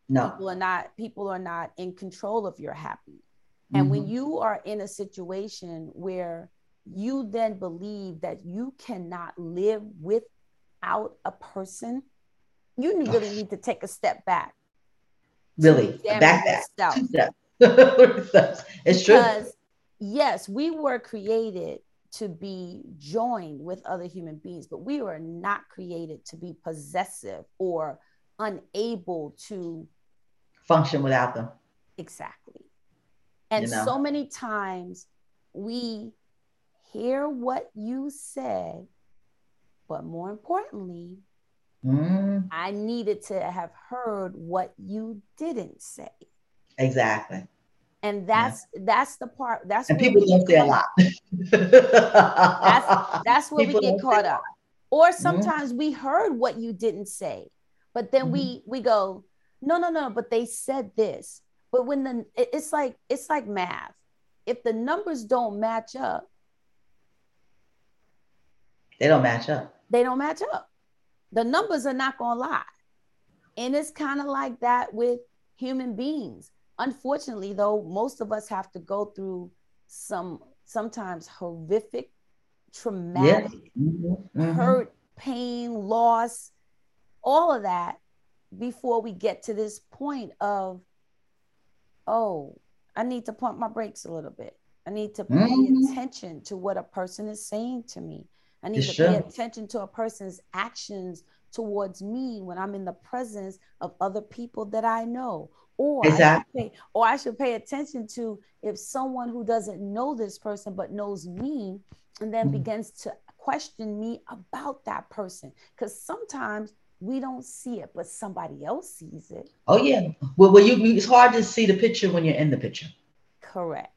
No. People are not. People are not in control of your happy. And mm-hmm. when you are in a situation where you then believe that you cannot live without a person, you really need to take a step back. Really, back back. It's true. Because yes, we were created to be joined with other human beings, but we were not created to be possessive or unable to function without them. Exactly. And you know. So many times we hear what you said, but more importantly, mm. I needed to have heard what you didn't say. Exactly. And that's yeah. that's the part. That's and people don't say a lot. that's that's where people we get caught up. Or sometimes mm. we heard what you didn't say. But then mm-hmm. we we go, no, no, no, but they said this. But when the it's like it's like math. If the numbers don't match up, they don't match up. They don't match up. The numbers are not gonna lie. And it's kind of like that with human beings. Unfortunately, though, most of us have to go through some sometimes horrific, traumatic, yeah. mm-hmm. Mm-hmm. hurt, pain, loss. All of that before we get to this point of, oh, I need to pump my brakes a little bit. I need to pay mm-hmm. attention to what a person is saying to me. I need you to sure. pay attention to a person's actions towards me when I'm in the presence of other people that I know. Or, exactly. I pay, or I should pay attention to if someone who doesn't know this person but knows me and then mm-hmm. begins to question me about that person, because sometimes we don't see it, but somebody else sees it. Oh yeah. Well, well, you, it's hard to see the picture when you're in the picture. Correct.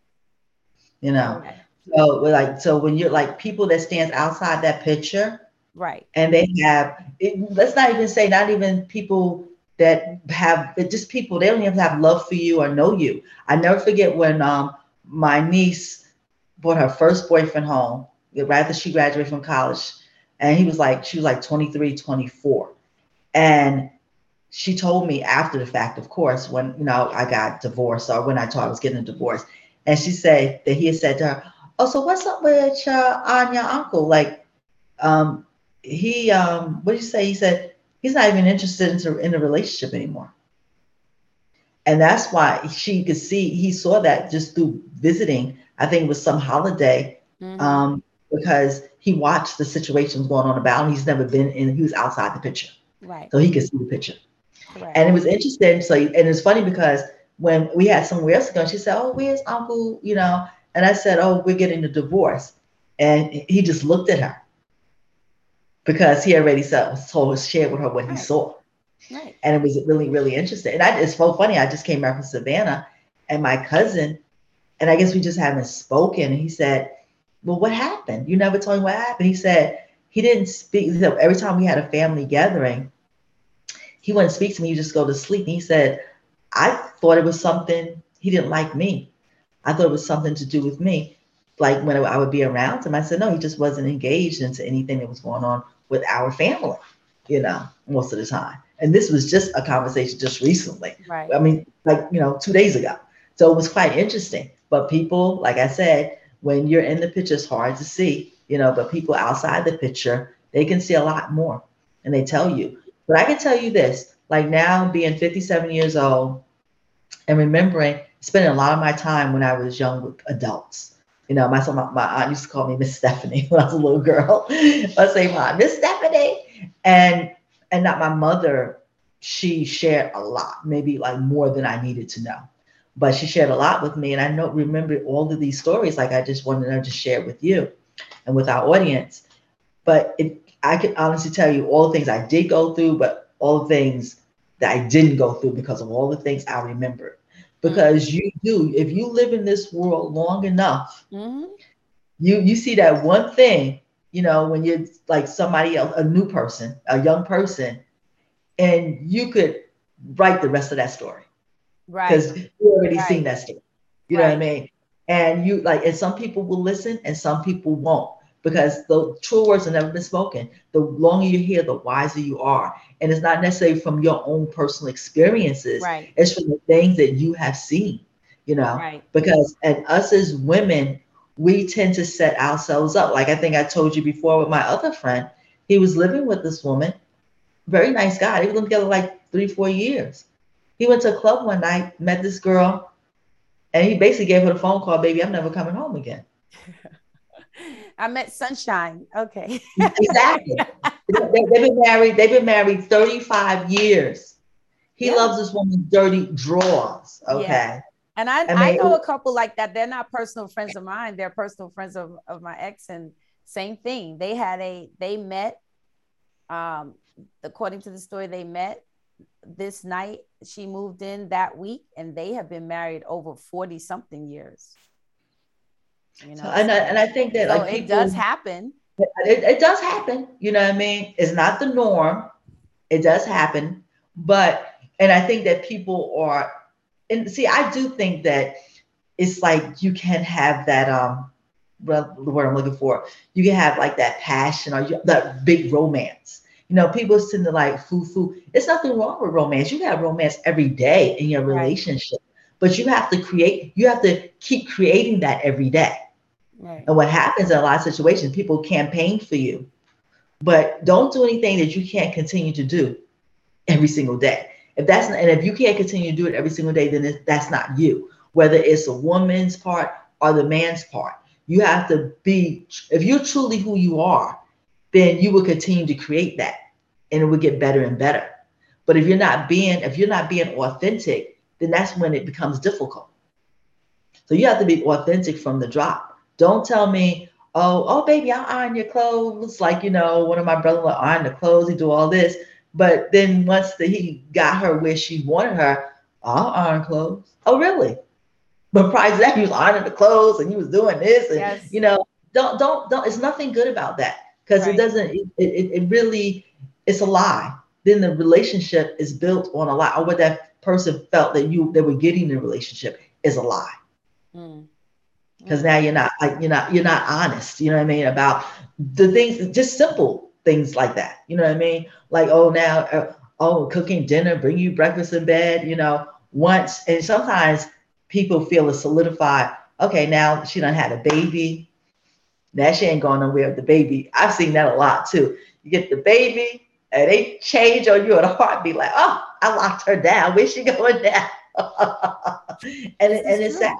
You know, Correct. so like, so when you're like people that stands outside that picture, right. And they have, it, let's not even say, not even people that have, just people, they don't even have love for you or know you. I never forget when um my niece brought her first boyfriend home, right after she graduated from college. And he was like, she was like twenty-three, twenty-four. And she told me after the fact, of course, when, you know, I got divorced or when I told I was getting a divorce. And she said that he had said to her, oh, so what's up with your aunt and your uncle? Like, um, he, um, what did you say? He said, he's not even interested in, in a relationship anymore. And that's why she could see, he saw that just through visiting. I think it was some holiday, mm-hmm. um, because he watched the situations going on about him. He's never been in, he was outside the picture. Right. So he could see the picture. Right. And it was interesting. So, and it's funny because when we had somewhere else to go, she said, oh, where's Uncle, you know? And I said, oh, we're getting a divorce. And he just looked at her because he already said, told, shared with her what right. he saw. Right. And it was really, really interesting. And I, it's so funny. I just came back from Savannah and my cousin, and I guess we just haven't spoken. And he said, well, what happened? You never told me what happened. He said, he didn't speak. So every time we had a family gathering, he wouldn't speak to me. He would just go to sleep. And he said, I thought it was something, he didn't like me. I thought it was something to do with me. Like when I would be around him, I said, no, he just wasn't engaged into anything that was going on with our family, you know, most of the time. And this was just a conversation just recently. Right. I mean, like, you know, two days ago. So it was quite interesting. But people, like I said, when you're in the picture, it's hard to see. You know, but people outside the picture, they can see a lot more and they tell you. But I can tell you this, like now being fifty-seven years old and remembering spending a lot of my time when I was young with adults. You know, my, my, my aunt used to call me Miss Stephanie when I was a little girl. I'd say, Mom, Miss Stephanie. And and not my mother, she shared a lot, maybe like more than I needed to know. But she shared a lot with me. And I know, remember all of these stories like I just wanted her to share with you and with our audience. But it, I can honestly tell you all the things I did go through, but all the things that I didn't go through because of all the things I remembered. Because mm-hmm. you do, if you live in this world long enough, mm-hmm. you you see that one thing, you know, when you're like somebody else, a new person, a young person, and you could write the rest of that story. Right. Because you already right. seen that story. You right. know what I mean? And you like, and some people will listen and some people won't, because the true words have never been spoken. The longer you're here, the wiser you are. And it's not necessarily from your own personal experiences. Right. It's from the things that you have seen, you know, right. because and us as women, we tend to set ourselves up. Like I think I told you before with my other friend, he was living with this woman, very nice guy. They were living together like three, four years. He went to a club one night, met this girl. And he basically gave her the phone call, baby, I'm never coming home again. I met Sunshine. Okay. Exactly. They've been married, they've been married thirty-five years. He yeah. loves this woman's dirty drawers. Okay. Yeah. And I, I, mean, I know a couple like that. They're not personal friends of mine. They're personal friends of, of my ex, and same thing. They had a, they met, um, according to the story, they met this night, she moved in that week, and they have been married over forty something years. You know, so, and, I, and I think that so like people, it does happen. It, it does happen. You know what I mean? It's not the norm. It does happen, but and I think that people are. And see, I do think that it's like you can have that. Um, the word I'm looking for. You can have like that passion or you, that big romance. You know, people tend to like foo-foo. It's nothing wrong with romance. You have romance every day in your relationship, right. but you have to create, you have to keep creating that every day. Right. And what happens in a lot of situations, people campaign for you, but don't do anything that you can't continue to do every single day. If that's not, and if you can't continue to do it every single day, then it, that's not you, whether it's a woman's part or the man's part. You have to be, if you're truly who you are, then you will continue to create that and it will get better and better. But if you're not being, if you're not being authentic, then that's when it becomes difficult. So you have to be authentic from the drop. Don't tell me, oh, oh, baby, I'll iron your clothes. Like, you know, one of my brothers would iron the clothes. He'd do all this. But then once the, he got her where she wanted her, I'll iron clothes. Oh, really? But prior to that, he was ironing the clothes and he was doing this. And, yes. you know, don't, don't, don't. It's nothing good about that because right. it doesn't, it, it, it really, it's a lie. Then the relationship is built on a lie, or what that person felt that you, they were getting the relationship is a lie. Mm. Because now you're not, you're not, you're not honest. You know what I mean? About the things, just simple things like that. You know what I mean? Like, oh, now, uh, oh, cooking dinner, bring you breakfast in bed, you know, once. And sometimes people feel it's solidified. Okay. Now she done had a baby. Now she ain't going nowhere with the baby. I've seen that a lot too. You get the baby and they change on you at a heartbeat. Like, oh, I locked her down. Where's she going now? and it, and it's sad.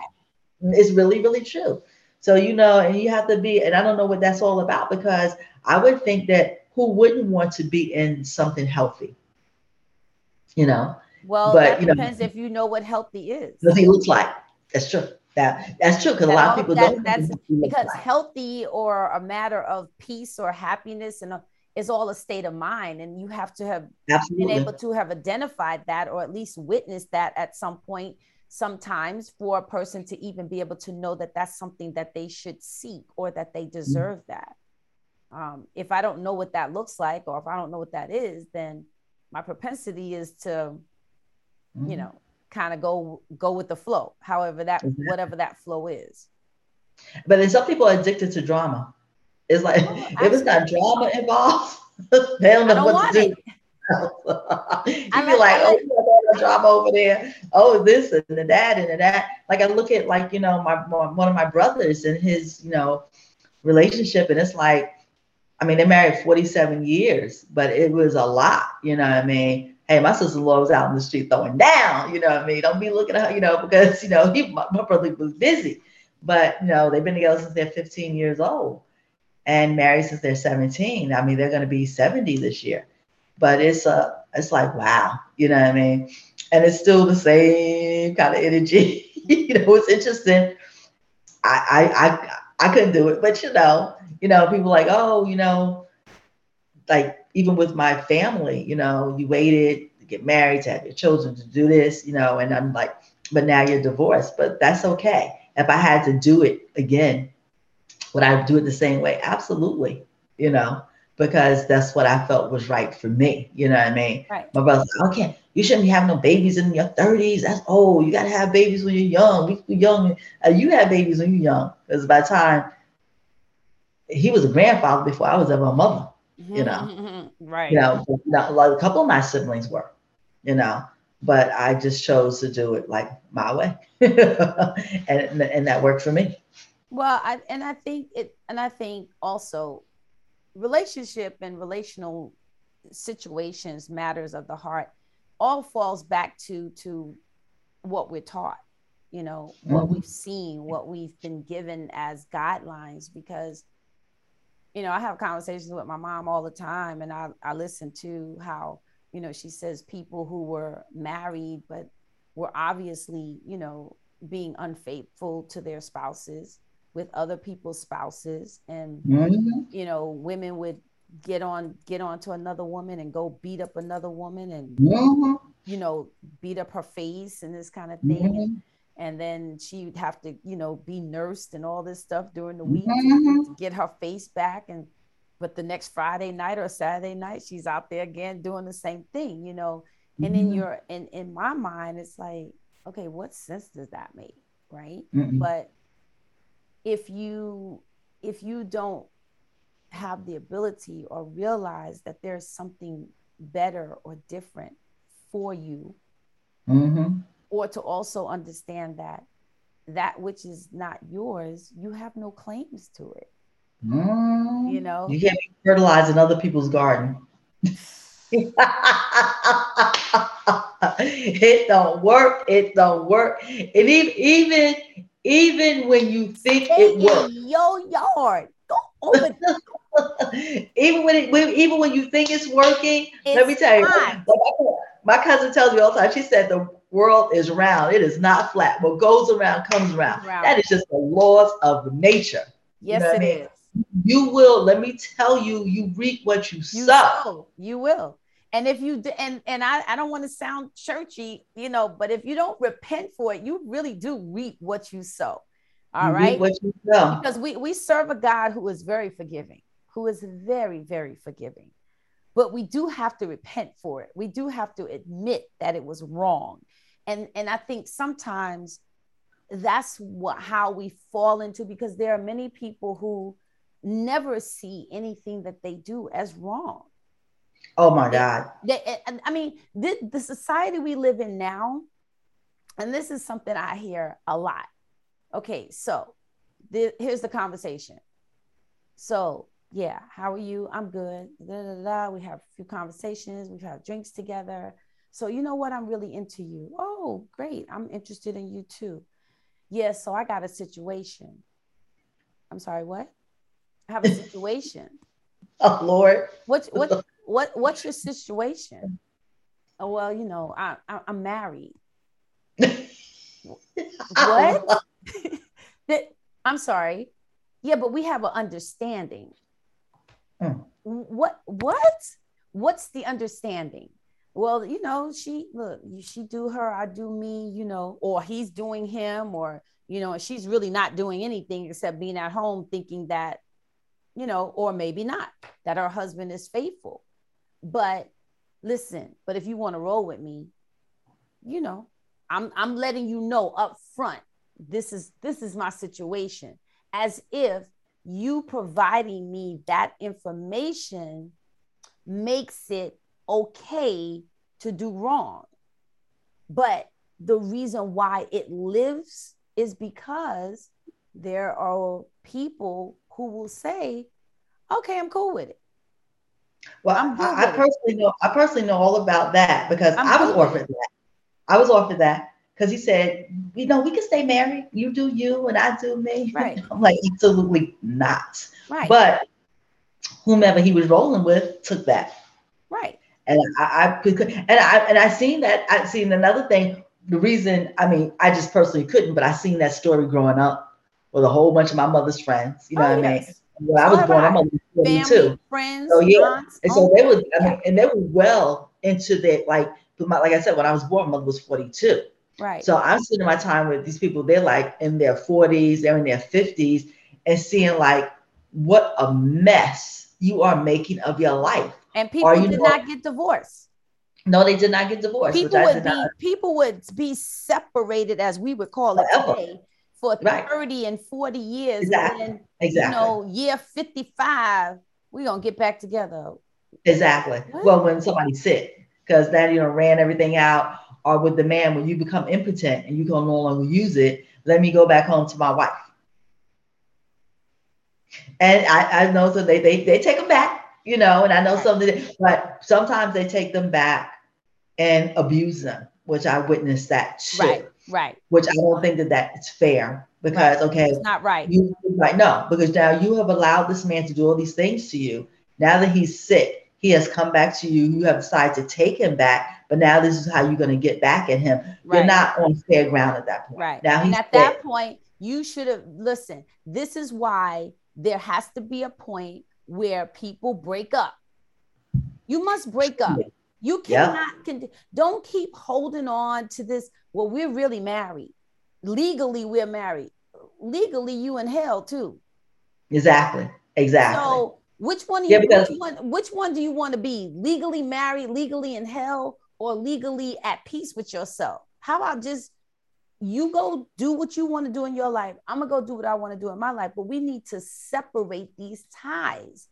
It's really, really true. So, you know, and you have to be, and I don't know what that's all about, because I would think that who wouldn't want to be in something healthy, you know? Well, but, that you depends know, if you know what healthy is. What he looks like. That's true. That That's true, because a lot of people that, don't. That's because like. Healthy or a matter of peace or happiness and a, is all a state of mind. And you have to have Absolutely. Been able to have identified that, or at least witnessed that at some point. Sometimes for a person to even be able to know that that's something that they should seek or that they deserve mm-hmm. that. Um, if I don't know what that looks like, or if I don't know what that is, then my propensity is to, mm-hmm. you know, kind of go, go with the flow, however that, exactly. whatever that flow is. But then some people are addicted to drama. It's like, oh, if absolutely. It's not drama involved, they don't know don't what to do. It. You'd I be like, like oh, you know, drama over there. Oh, this and the that and the that. Like I look at like, you know, my, my one of my brothers and his, you know, relationship. And it's like, I mean, they married forty-seven years, but it was a lot. You know what I mean? Hey, my sister-in-law was out in the street throwing down. You know what I mean? Don't be looking at her, you know, because, you know, he, my, my brother was busy. But, you know, they've been together since they're fifteen years old and married since they're seventeen. I mean, they're going to be seventy this year. But it's a, it's like, wow, you know what I mean? And it's still the same kind of energy. You know, it's interesting. I, I, I, I couldn't do it, but you know, you know, people like, oh, you know, like even with my family, you know, you waited to get married, to have your children, to do this, you know, and I'm like, but now you're divorced, but that's okay. If I had to do it again, would I do it the same way? Absolutely. You know, because that's what I felt was right for me. You know what I mean? Right. My brother's like, okay, you shouldn't be having no babies in your thirties. That's old. You got to have babies when you're young. We're young. Uh, you have babies when you're young. Because by the time he was a grandfather before I was ever a mother, mm-hmm, you know? Mm-hmm, right. You know, you know like a couple of my siblings were, you know, but I just chose to do it like my way. and and that worked for me. Well, I and I think it, and I think also, relationship and relational situations, matters of the heart, all falls back to to what we're taught, you know, mm-hmm. what we've seen, what we've been given as guidelines. Because, you know, I have conversations with my mom all the time, and I, I listen to how, you know, she says people who were married but were obviously, you know, being unfaithful to their spouses, with other people's spouses, and mm-hmm. you know, women would get on get on to another woman and go beat up another woman, and mm-hmm. you know, beat up her face and this kind of thing, mm-hmm. and, and then she would have to, you know, be nursed and all this stuff during the week mm-hmm. to get her face back. And but the next Friday night or Saturday night, she's out there again doing the same thing, you know. And mm-hmm. in your in in my mind, it's like, okay, what sense does that make, right? Mm-hmm. But If you if you don't have the ability or realize that there's something better or different for you, mm-hmm. or to also understand that that which is not yours, you have no claims to it. Mm. You know, you can't be fertilizing other people's garden. It don't work. It don't work. And even even. Even when you think Stay it works, in your yard. Go over even when it, when, even when you think it's working, it's let me tell you. Like, my cousin tells me all the time. She said the world is round; it is not flat. What goes around comes around. That is just the laws of nature. Yes, you know it I mean? Is. You will. Let me tell you, you reap what you, you sow. sow. You will. And if you, and, and I, I don't want to sound churchy, you know, but if you don't repent for it, you really do reap what you sow. All you right. What you sow. Because we, we serve a God who is very forgiving, who is very, very forgiving, but we do have to repent for it. We do have to admit that it was wrong. And, and I think sometimes that's what, how we fall into, because there are many people who never see anything that they do as wrong. Oh my God. They, they, I mean, the, the society we live in now, and this is something I hear a lot. Okay. So the, here's the conversation. So yeah, how are you? I'm good. Da, da, da. We have a few conversations. We've had drinks together. So you know what? I'm really into you. Oh, great. I'm interested in you too. Yes. Yeah, so I got a situation. I'm sorry. What? I have a situation. Oh Lord. What, what, What what's your situation? Oh, well, you know, I, I I'm married. What? that, I'm sorry. Yeah, but we have an understanding. Mm. What what? What's the understanding? Well, you know, she look, she do her, I do me, you know, or he's doing him, or you know, she's really not doing anything except being at home thinking that, you know, or maybe not, that her husband is faithful. But listen, but if you want to roll with me, you know, I'm I'm letting you know up front, this is this is my situation, as if you providing me that information makes it okay to do wrong. But the reason why it lives is because there are people who will say, okay, I'm cool with it. Well, I'm good I, I personally it. know I personally know all about that, because I'm I was offered that. I was offered that because he said, you know, we can stay married. You do you and I do me. Right. I'm like, absolutely not. Right. But whomever he was rolling with took that. Right. And I, I could, and I and I seen that. I seen another thing. The reason, I mean, I just personally couldn't, but I seen that story growing up with a whole bunch of my mother's friends. You know oh, what yes. I mean? When I was born, I'm a too. Friends, so yeah, aunts, and so they were, I mean, yeah. and they were well into that. Like, my, like I said, when I was born, mother was forty-two. Right. So I'm spending my time with these people. They're like in their forties, they're in their fifties, and seeing like what a mess you are making of your life. And people or, you did know, not get divorced. No, they did not get divorced. People would be not. people would be separated, as we would call it Forever. today. For right. thirty and forty years, exactly. and then, exactly. you know, year fifty-five, we're going to get back together. Exactly. What? Well, when somebody's sick, because that, you know, ran everything out, or with the man, when you become impotent and you can no longer use it, let me go back home to my wife. And I, I know, so they, they, they take them back, you know, and I know right. something, but sometimes they take them back and abuse them, which I witnessed that too. Right. Right. Which I don't think that that's fair, because, right. okay, it's not right. You, right. No, because now you have allowed this man to do all these things to you. Now that he's sick, he has come back to you. You have decided to take him back, but now this is how you're going to get back at him. Right. You're not on fair ground at that point. Right. Now and he's at sick. That point, you should have, listen, this is why there has to be a point where people break up. You must break up. You cannot, yep. con- don't keep holding on to this. Well, we're really married. Legally, we're married. Legally, you in hell too. Exactly. Exactly. So which one, do you, yeah, because- which, one, which one do you want to be? Legally married, legally in hell, or legally at peace with yourself? How about just you go do what you want to do in your life. I'm going to go do what I want to do in my life, but we need to separate these ties.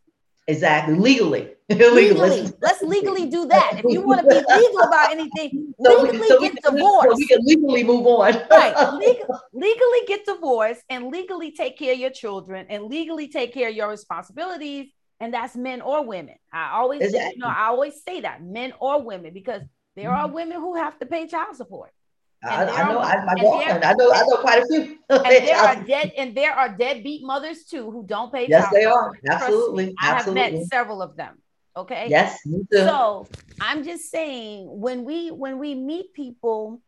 Exactly. Legally. legally. Let's legally do that. If you want to be legal about anything, so legally we, so get can, divorced. So we can legally move on. Right. Legal, legally get divorced and legally take care of your children and legally take care of your responsibilities. And that's men or women. I always, exactly. you know, I always say that, men or women, because there are women who have to pay child support. I, I, know, are, I, there, I know I know quite a few. And there are dead and there are deadbeat mothers too who don't pay yes, child support. Yes, they are. Absolutely. Me, Absolutely. I have met several of them. Okay. Yes. So I'm just saying, when we when we meet people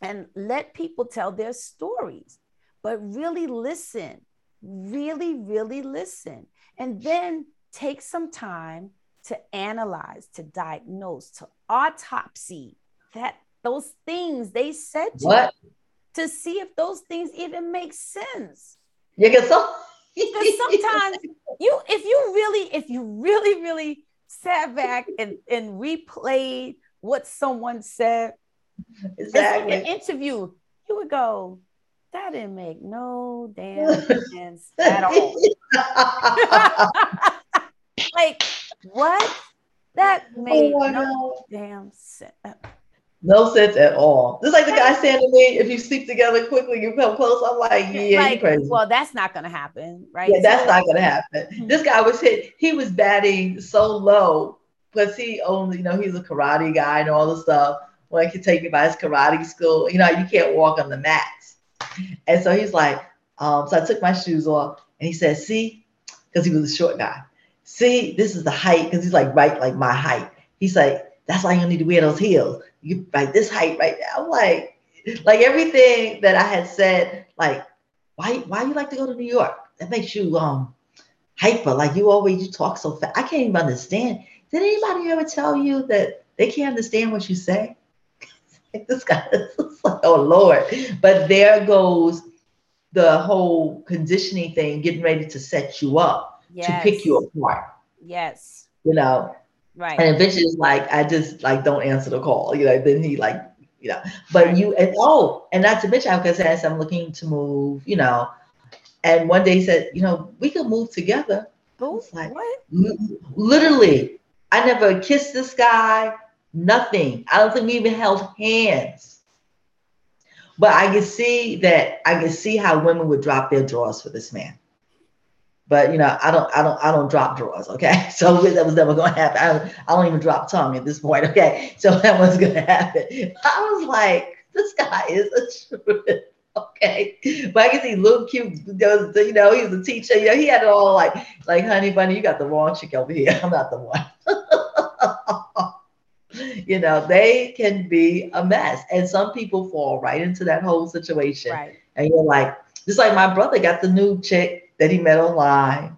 and let people tell their stories, but really listen, really, really listen, and then take some time to analyze, to diagnose, to autopsy that those things they said to what? You, to see if those things even make sense. You get so- because sometimes you, if you really, if you really, really sat back and, and replayed what someone said, exactly, in an interview, you would go, that didn't make no damn sense at all. Like, what? That made oh no God. damn sense. No sense at all. Just like the guy saying to me, if you sleep together quickly, you come close. I'm like, yeah, like, you're crazy. Well, that's not going to happen, right? Yeah, that's so, not going to happen. Mm-hmm. This guy was hit. He was batting so low because he only, you know, he's a karate guy and all the stuff. Well, he could take you by his karate school. You know, you can't walk on the mats. And so he's like, um, so I took my shoes off and he said, see, because he was a short guy. See, this is the height, because he's like, right, like my height. He's like, that's why you need to wear those heels. You like this height right now. I'm like, like everything that I had said, like, why, why you like to go to New York? That makes you um hyper. Like you always, you talk so fast. I can't even understand. Did anybody ever tell you that they can't understand what you say? This guy is like, oh Lord. But there goes the whole conditioning thing, getting ready to set you up, yes, to pick you apart. Yes. You know? Right. And eventually it's like, I just like don't answer the call. You know, then he like, you know, but you, and oh, and not to mention, I was gonna say, I'm looking to move, you know. And one day he said, you know, we could move together. Oh, like, what? Literally, I never kissed this guy. Nothing. I don't think we even held hands. But I can see that I can see how women would drop their drawers for this man. But you know, I don't, I don't, I don't drop drawers. Okay, so that was never going to happen. I, I don't even drop tongue at this point. Okay, so that was going to happen. I was like, this guy is a truth. Okay, but I can see little cute. You know, he's a teacher. You know, he had it all like, like, honey, bunny, you got the wrong chick over here. I'm not the one. You know, they can be a mess, and some people fall right into that whole situation. Right. And you're like, just like my brother got the new chick that he met online,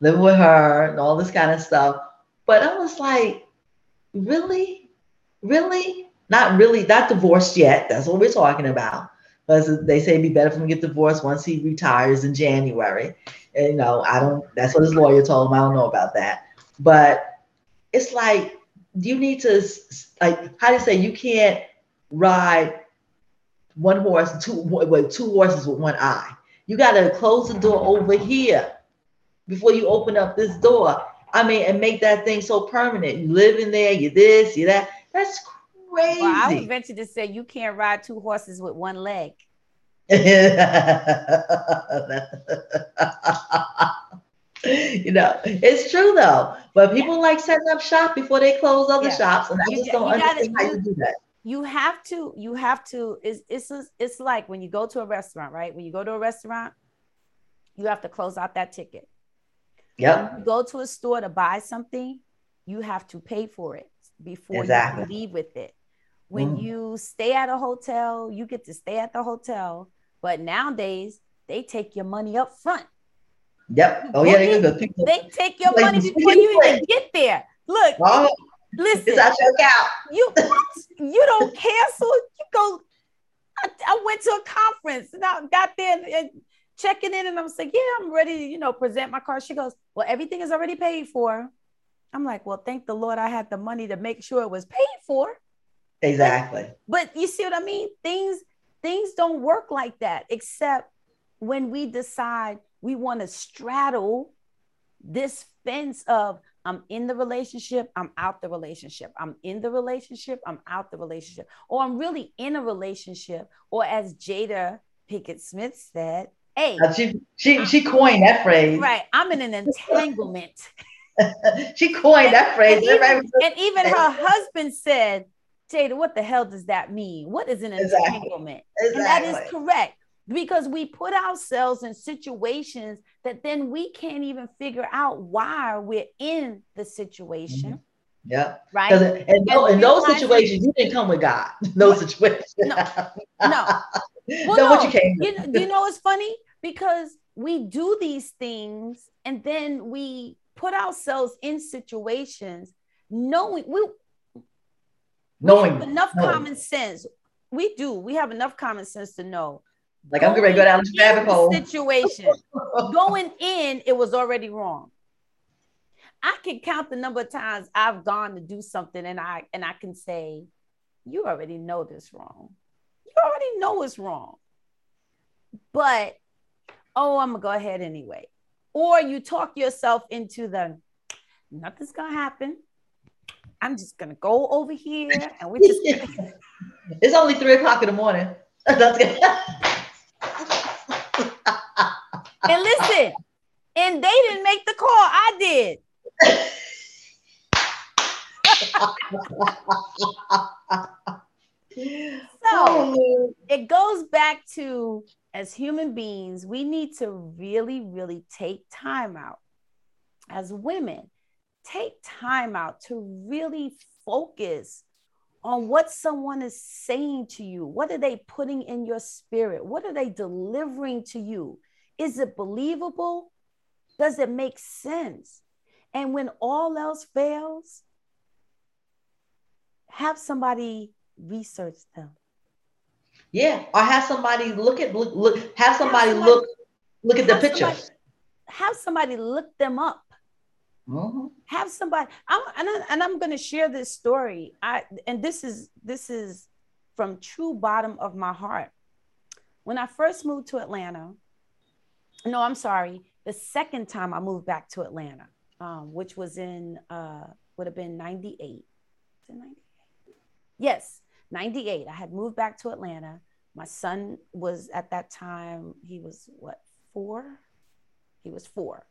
living with her and all this kind of stuff. But I was like, really, really, not really, not divorced yet. That's what we're talking about. Because they say it'd be better for him to get divorced once he retires in January. And, you know, I don't. That's what his lawyer told him. I don't know about that, but it's like. You need to, like, how do you say, you can't ride one horse, two, well, two horses with one eye. You got to close the door over here before you open up this door. I mean, and make that thing so permanent. You live in there, you this, you that. That's crazy. Well, I would venture to say you can't ride two horses with one leg. You know, it's true though, but people yeah. like setting up shop before they close other yeah. shops, and I just you, don't you understand gotta, how you do that. You have to, you have to. It's it's it's like when you go to a restaurant, right? When you go to a restaurant, you have to close out that ticket. Yep. When you go to a store to buy something, you have to pay for it before exactly. you leave with it. When mm. you stay at a hotel, you get to stay at the hotel, but nowadays they take your money up front. Yep. Oh, yeah. They, they, they take your like, money before you even get there. Look, oh, listen. You you don't cancel. You go. I, I went to a conference and I got there and, and checking in, and I was like, "Yeah, I'm ready to, you know, present my card." She goes, "Well, everything is already paid for." I'm like, "Well, thank the Lord, I had the money to make sure it was paid for." Exactly. Like, but you see what I mean? Things things don't work like that, except when we decide. We want to straddle this fence of I'm in the relationship, I'm out the relationship. I'm in the relationship, I'm out the relationship. Or I'm really in a relationship. Or as Jada Pinkett Smith said, hey. She, she, she coined that phrase. Right. I'm in an entanglement. She coined and, that phrase. And even, and even her husband said, Jada, what the hell does that mean? What is an entanglement? Exactly. And that is correct. Because we put ourselves in situations that then we can't even figure out why we're in the situation. Mm-hmm. Yeah. Right. And, and, and in those situations, you didn't come with God. No situation. No. No. Well, no, no. What you came with. You know, you know what's funny? because we do these things and then we put ourselves in situations knowing we, knowing, we have enough knowing. common sense. We do. We have enough common sense to know. Like I'm going to go down the rabbit hole. Situation. Going in, it was already wrong. I can count the number of times I've gone to do something and I and I can say, you already know this wrong. You already know it's wrong. But, oh, I'm going to go ahead anyway. Or you talk yourself into the, nothing's going to happen. I'm just going to go over here and we just. It's only three o'clock in the morning. And listen, and they didn't make the call. I did. So it goes back to, as human beings, we need to really, really take time out. As women, take time out to really focus on what someone is saying to you. What are they putting in your spirit? What are they delivering to you? Is it believable? Does it make sense? And when all else fails, have somebody research them. Yeah, or have somebody look at look, look have somebody, have somebody look look at the pictures. Somebody, have somebody look them up. Mm-hmm. Have somebody. I'm, and, I, and I'm going to share this story. I and this is this is from true bottom of my heart. When I first moved to Atlanta, no, I'm sorry. The second time I moved back to Atlanta, um, which was in, uh, would have been ninety-eight. Is it ninety-eight? Yes, ninety-eight. I had moved back to Atlanta. My son was at that time, he was what, four? He was four.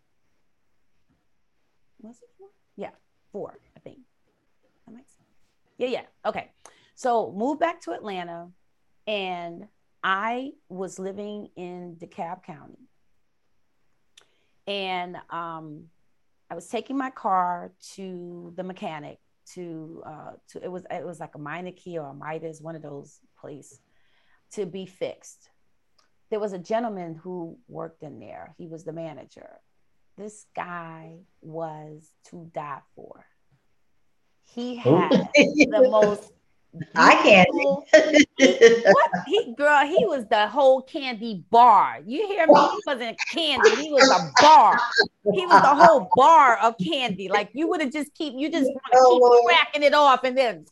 Was it four? Yeah, four, I think. That makes sense. Yeah, yeah, okay. So moved back to Atlanta and I was living in DeKalb County. And um, I was taking my car to the mechanic to, uh, to it was it was like a Meineke or a Midas, one of those places, to be fixed. There was a gentleman who worked in there. He was the manager. This guy was to die for. He had the most. I can't. He, what he girl? He was the whole candy bar. You hear me? He wasn't candy. He was a bar. He was the whole bar of candy. Like you would have just keep. You just want to keep cracking it off and then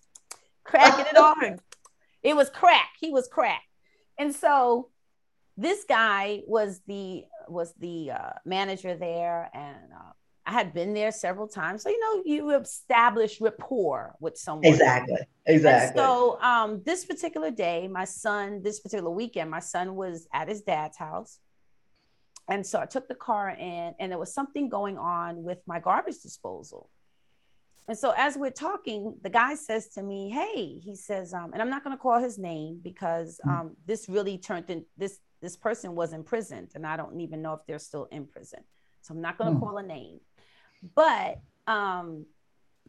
cracking it off. And it was crack. He was crack. And so this guy was the was the uh, manager there, and uh, I had been there several times. So, you know, you establish rapport with someone. Exactly. Exactly. And so um, this particular day, my son, this particular weekend, my son was at his dad's house. And so I took the car in and there was something going on with my garbage disposal. And so as we're talking, the guy says to me, hey, he says, um, and I'm not going to call his name because um, this really turned in, this, this person was imprisoned and I don't even know if they're still in prison. So I'm not going to mm. call a name. But um,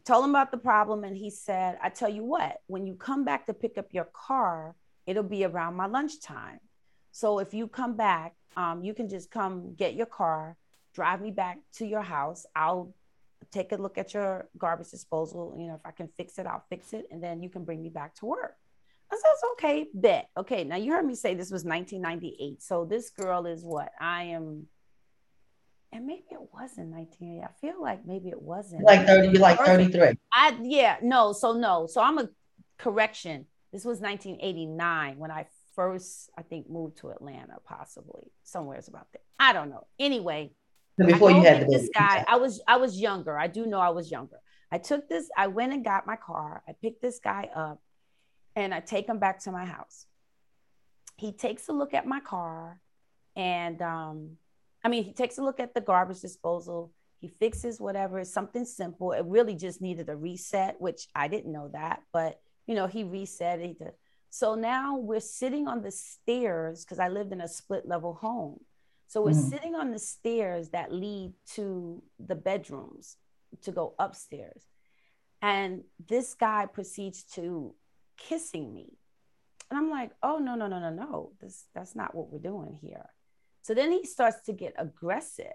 told him about the problem. And he said, I tell you what, when you come back to pick up your car, it'll be around my lunchtime. So if you come back, um, you can just come get your car, drive me back to your house. I'll take a look at your garbage disposal. You know, if I can fix it, I'll fix it. And then you can bring me back to work. I said, okay, bet. Okay. Now you heard me say this was nineteen ninety-eight. So this girl is what I am. And maybe it wasn't nineteen. I feel like maybe it wasn't. Like thirty, you're like thirty-three. I yeah, no, so no. So I'm a correction. This was nineteen eighty-nine when I first, I think, moved to Atlanta, possibly. Somewhere's about that. I don't know. Anyway, before you had this guy, I was I was younger. I do know I was younger. I took this, I went and got my car. I picked this guy up and I take him back to my house. He takes a look at my car and um I mean, he takes a look at the garbage disposal. He fixes whatever, something simple. It really just needed a reset, which I didn't know that, but you know, he reset it. So now we're sitting on the stairs because I lived in a split level home. So we're mm-hmm. sitting on the stairs that lead to the bedrooms to go upstairs. And this guy proceeds to kissing me. And I'm like, oh no, no, no, no, no. This, that's not what we're doing here. So then he starts to get aggressive.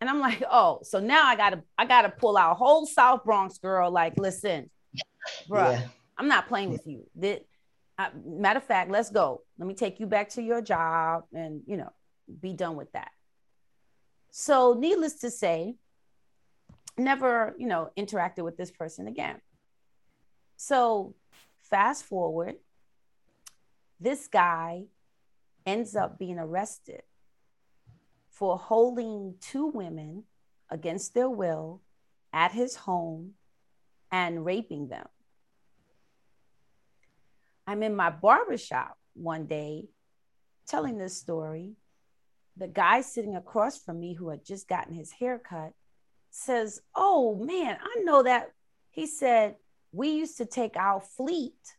And I'm like, oh, so now I gotta, I gotta pull out a whole South Bronx girl. Like, listen, bro, yeah. I'm not playing with you. That, uh, matter of fact, let's go. Let me take you back to your job and, you know, be done with that. So needless to say, never, you know, interacted with this person again. So fast forward, this guy ends up being arrested for holding two women against their will at his home and raping them. I'm in my barbershop one day telling this story. The guy sitting across from me who had just gotten his haircut says, oh man, I know that. He said, we used to take our fleet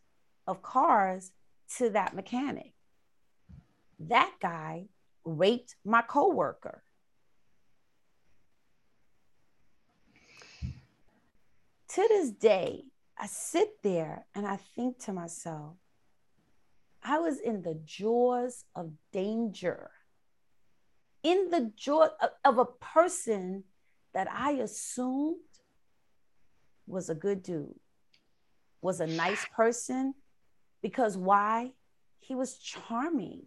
of cars to that mechanic. That guy raped my coworker. To this day, I sit there and I think to myself, I was in the jaws of danger, in the jaw of, of a person that I assumed was a good dude, was a nice person, because why? He was charming.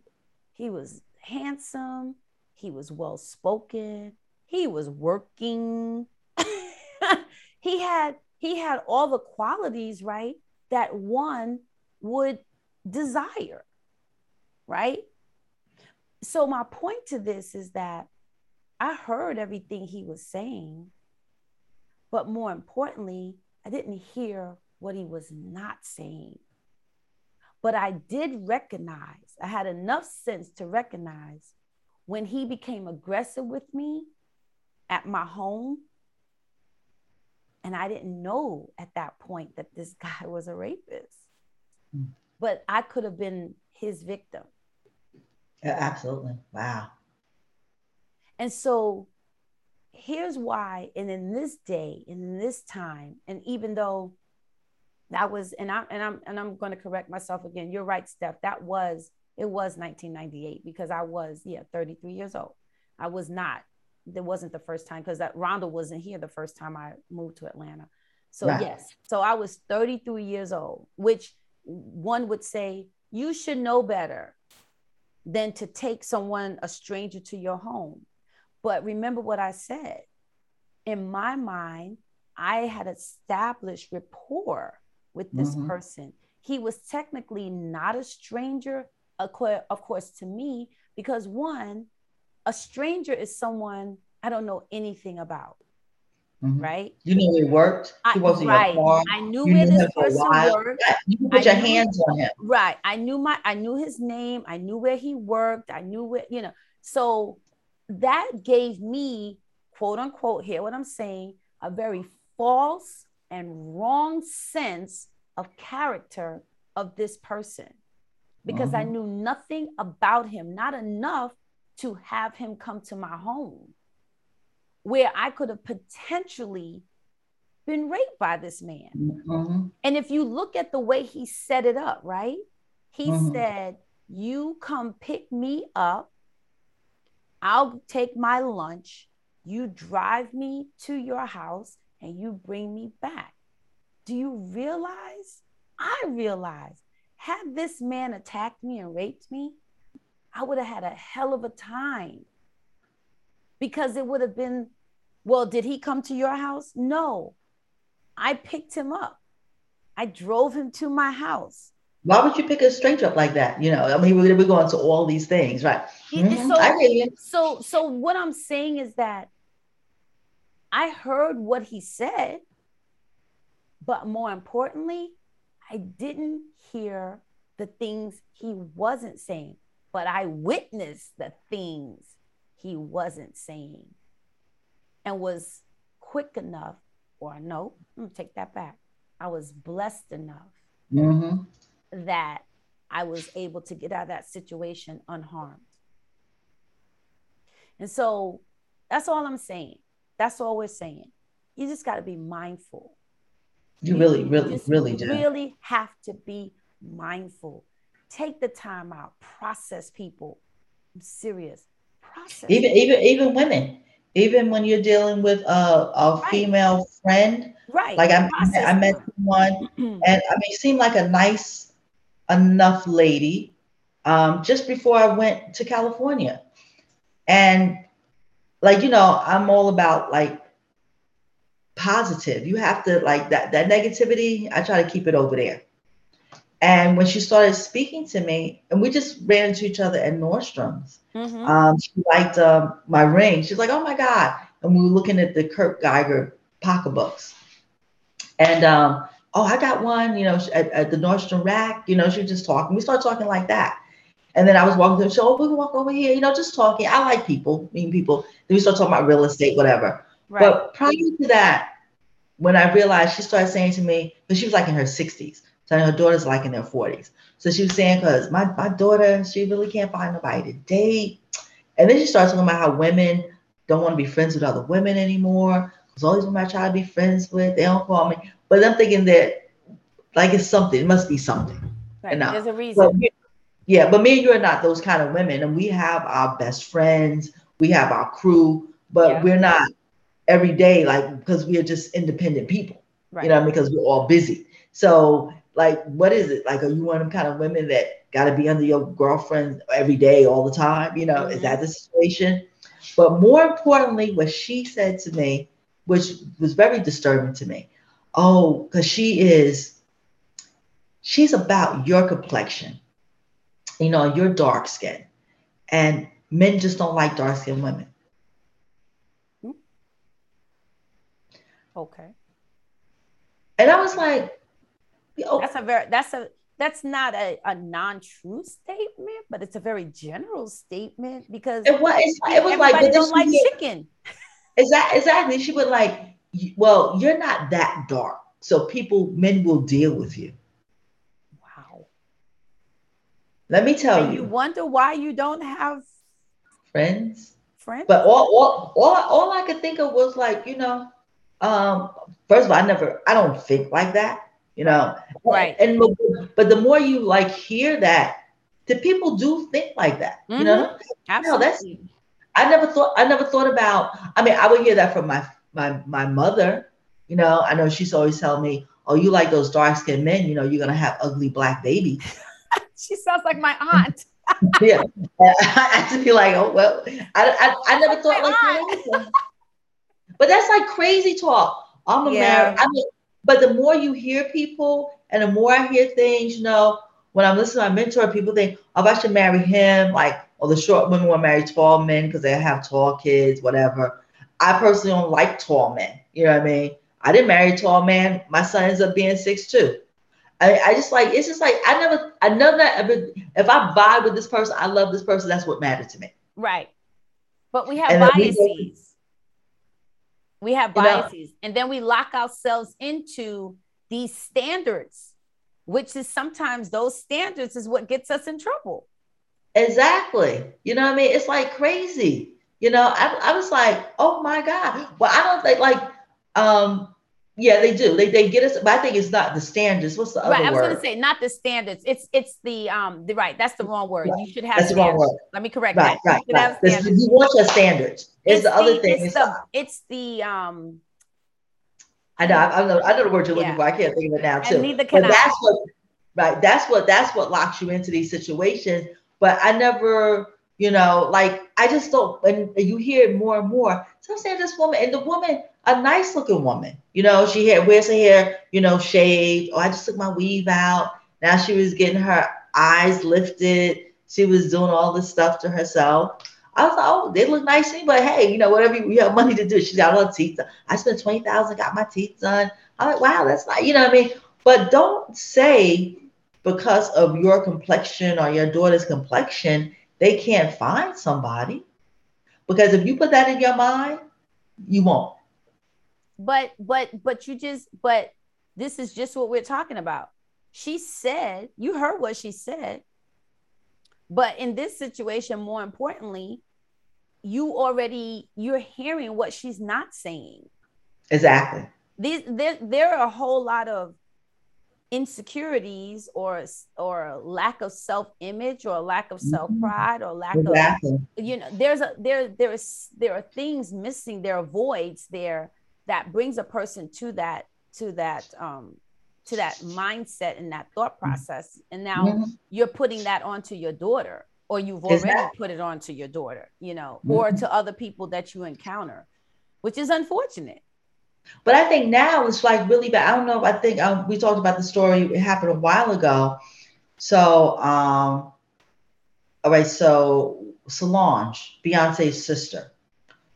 He was handsome, he was well-spoken, he was working. he had he had all the qualities, right, that one would desire, right? So my point to this is that I heard everything he was saying, but more importantly, I didn't hear what he was not saying. But I did recognize, I had enough sense to recognize when he became aggressive with me at my home. And I didn't know at that point that this guy was a rapist, mm. but I could have been his victim. Yeah, absolutely. Wow. And so here's why. And in this day, in this time, and even though That was, and I'm and I'm and I'm going to correct myself again. You're right, Steph. That was it was nineteen ninety-eight because I was yeah thirty-three years old. I was not. It wasn't the first time because that Rhonda wasn't here the first time I moved to Atlanta. So right. yes, so I was thirty-three years old, which one would say you should know better than to take someone, a stranger, to your home. But remember what I said. In my mind, I had established rapport with this mm-hmm. person. He was technically not a stranger, of course, to me, because one, a stranger is someone I don't know anything about, mm-hmm. right? You knew he worked. He I, wasn't right. your I knew you where knew this person worked. Yeah. You put I your knew, hands on him. Right. I knew my, I knew his name. I knew where he worked. I knew where, you know, so that gave me, quote unquote, hear what I'm saying, a very false and wrong sense of character of this person, because mm-hmm. I knew nothing about him, not enough to have him come to my home where I could have potentially been raped by this man. Mm-hmm. And if you look at the way he set it up, right? He mm-hmm. said, you come pick me up, I'll take my lunch, you drive me to your house, and you bring me back. Do you realize? I realize, had this man attacked me and raped me, I would have had a hell of a time, because it would have been, well, did he come to your house? No, I picked him up. I drove him to my house. Why would you pick a stranger up like that? You know, I mean, we're going to all these things, right? Mm-hmm. So, I hear you. so, so what I'm saying is that I heard what he said, but more importantly, I didn't hear the things he wasn't saying, but I witnessed the things he wasn't saying and was quick enough, or no, I'm gonna take that back. I was blessed enough mm-hmm. that I was able to get out of that situation unharmed. And so that's all I'm saying. That's all we're saying. You just got to be mindful. You really, really, really do. You really have to be mindful. Take the time out. Process people. I'm serious. process. Even even even women, even when you're dealing with a, a right. female friend, right? Like I, I met someone, and I mean, seemed like a nice enough lady. Um, just before I went to California, and like you know, I'm all about like positive. You have to like that that negativity. I try to keep it over there. And when she started speaking to me, and we just ran into each other at Nordstrom's. Mm-hmm. Um, she liked um, my ring. She's like, "Oh my God!" And we were looking at the Kurt Geiger pocketbooks, and um, oh, I got one, you know, at, at the Nordstrom Rack. You know, she was just talking. We started talking like that, and then I was walking through. She said, "Oh, we can walk over here," you know, just talking. I like people, meeting people. Then we started talking about real estate, whatever. Right. But prior to that, when I realized, she started saying to me, but she was like in her sixties. So her daughter's like in their forties. So she was saying, because my, my daughter, she really can't find nobody to date. And then she starts talking about how women don't want to be friends with other women anymore. Because all these women I try to be friends with, they don't call me. But I'm thinking that, like, it's something. It must be something. Right. Now, there's a reason. But, yeah, but me and you are not those kind of women. And we have our best friends. We have our crew. But yeah. we're not every day, like, because we're just independent people. Right. You know, because we're all busy. So... like, what is it? Like, are you one of them kind of women that got to be under your girlfriend every day, all the time? You know, mm-hmm. is that the situation? But more importantly, what she said to me, which was very disturbing to me. Oh, because she is, she's about your complexion, you know, your dark skin. And men just don't like dark skinned women. Okay. And I was like, Oh. That's a very that's a that's not a, a non-true statement, but it's a very general statement because it was it was like they don't like chicken. Exactly, exactly. She would like, well, you're not that dark, so people men will deal with you. Wow. Let me tell you. You wonder why you don't have friends. Friends. But all all all, all I could think of was like, you know, um, first of all, I never I don't think like that. You know, right. And but the more you like hear that, the people do think like that. Mm-hmm. You know, absolutely. No, that's, I never thought. I never thought about. I mean, I would hear that from my my my mother. You know, I know she's always telling me, "Oh, you like those dark skinned men? You know, you're gonna have ugly black babies." She sounds like my aunt. Yeah, I just be like, "Oh well," I I, I never that's thought like that. But that's like crazy talk. I'm a yeah. married. I mean, but the more you hear people and the more I hear things, you know, when I'm listening to my mentor, people think, oh, I should marry him. Like, or the short women want to marry tall men because they have tall kids, whatever. I personally don't like tall men. You know what I mean? I didn't marry a tall man. My son ends up being six two. I, I just like, it's just like, I never, I never ever, if I vibe with this person, I love this person. That's what mattered to me. Right. But we have and biases. We have biases, you know, and then we lock ourselves into these standards, which is sometimes those standards is what gets us in trouble. Exactly. You know what I mean? It's like crazy. You know, I, I was like, oh my God. Well, I don't think like, um, yeah, they do. They they get us, but I think it's not the standards. What's the right, other I was word? Going to say not the standards. It's it's the um the right. That's the wrong word. Right. You should have. That's the wrong word. Let me correct right, that. Right, you right. This, you want your standards. It's, it's the other the, thing. It's, it's, the, it's the um. I know. I, I know. I know the word you're yeah. looking for. I can't think of it now too. And neither can but I. That's what. Right. That's what. That's what locks you into these situations. But I never. You know, like I just don't. And you hear it more and more. So I'm saying this woman and the woman. A nice looking woman, you know, she had, wears her hair, you know, shaved. Oh, I just took my weave out. Now she was getting her eyes lifted. She was doing all this stuff to herself. I was like, oh, they look nice to me, but hey, you know, whatever you, you have money to do. She got her teeth done. I spent twenty thousand dollars, got my teeth done. I'm like, wow, that's not, you know what I mean? But don't say because of your complexion or your daughter's complexion, they can't find somebody. Because if you put that in your mind, you won't. But, but, but you just, but this is just what we're talking about. She said, you heard what she said, but in this situation, more importantly, you already, you're hearing what she's not saying. Exactly. These, there, there are a whole lot of insecurities or or lack of self-image or lack of self-pride or lack exactly. of, you know, there's a there there is there are things missing, there are voids there that brings a person to that to that um to that mindset and that thought process, and now mm-hmm. you're putting that onto your daughter, or you've already exactly. put it onto your daughter, you know, mm-hmm. or to other people that you encounter, which is unfortunate. But I think now it's like really bad. I don't know. I think um, we talked about the story. It happened a while ago. So, um, all right. So Solange, Beyonce's sister,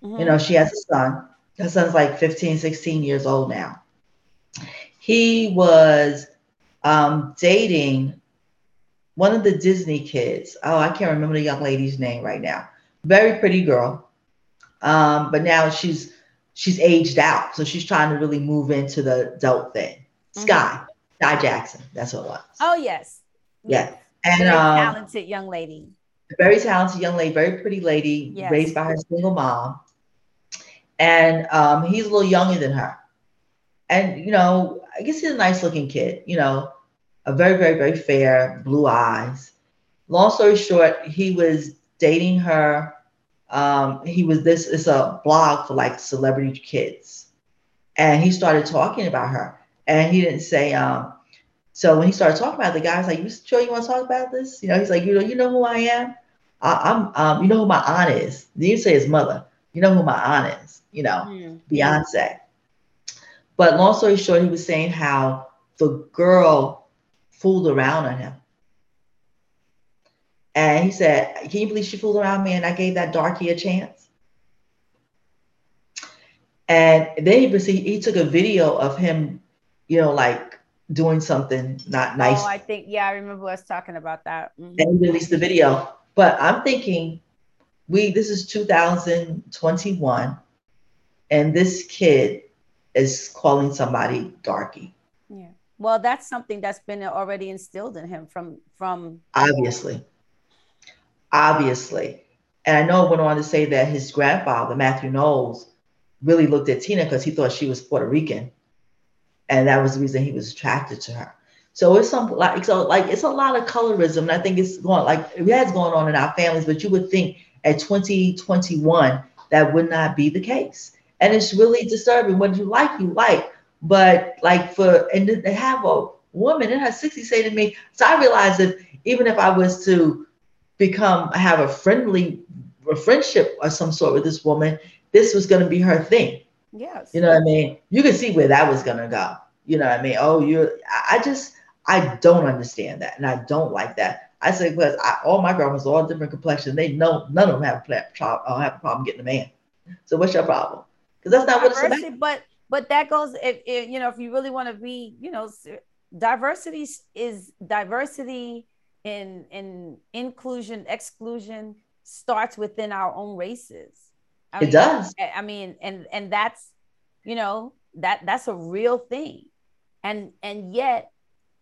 mm-hmm. you know, she has a son. Her son's like fifteen, sixteen years old now. He was um, dating one of the Disney kids. Oh, I can't remember the young lady's name right now. Very pretty girl. Um, but now she's, She's aged out, so she's trying to really move into the adult thing. Sky, mm-hmm. Sky Jackson, that's what it was. Oh, yes. Yeah. And very um, talented young lady. Very talented young lady, very pretty lady, yes. raised by her single mom. And um, he's a little younger than her. And, you know, I guess he's a nice looking kid, you know, a very, very, very fair, blue eyes. Long story short, he was dating her. Um, he was this is a blog for like celebrity kids, and he started talking about her, and he didn't say um so when he started talking about it, the guy's like, you sure you want to talk about this? You know, he's like, you know, you know who I am? I, I'm um you know who my aunt is. He didn't say his mother. You know who my aunt is, you know, mm. Beyonce. But long story short, he was saying how the girl fooled around on him. And he said, can you believe she fooled around me and I gave that darkie a chance? And then he, he took a video of him, you know, like doing something not nice. Oh, I think, yeah, I remember us talking about that. Mm-hmm. And he released the video. But I'm thinking, we this is two thousand twenty-one, and this kid is calling somebody darkie. Yeah. Well, that's something that's been already instilled in him from... from Obviously. Obviously. And I know it went on to say that his grandfather, Matthew Knowles, really looked at Tina because he thought she was Puerto Rican. And that was the reason he was attracted to her. So it's some like so like it's a lot of colorism. And I think it's going like it has gone on in our families, but you would think at twenty twenty-one that would not be the case. And it's really disturbing. What you like, you like. But like for and to have a woman in her sixties say to me, so I realized that even if I was to become, have a friendly a friendship of some sort with this woman, this was going to be her thing. Yes. You know what I mean? You could see where that was going to go. You know what I mean? Oh, you're, I just, I don't understand that. And I don't like that. I say, well, I, all my girlfriends are all different complexions. They know, none of them have a problem, have a problem getting a man. So what's your problem? Because that's not diversity, what it's about. But, but that goes, if, if you know, if you really want to be, you know, diversity is diversity. In, in inclusion, exclusion starts within our own races. I it mean, does. I mean, and and that's, you know, that that's a real thing. And and yet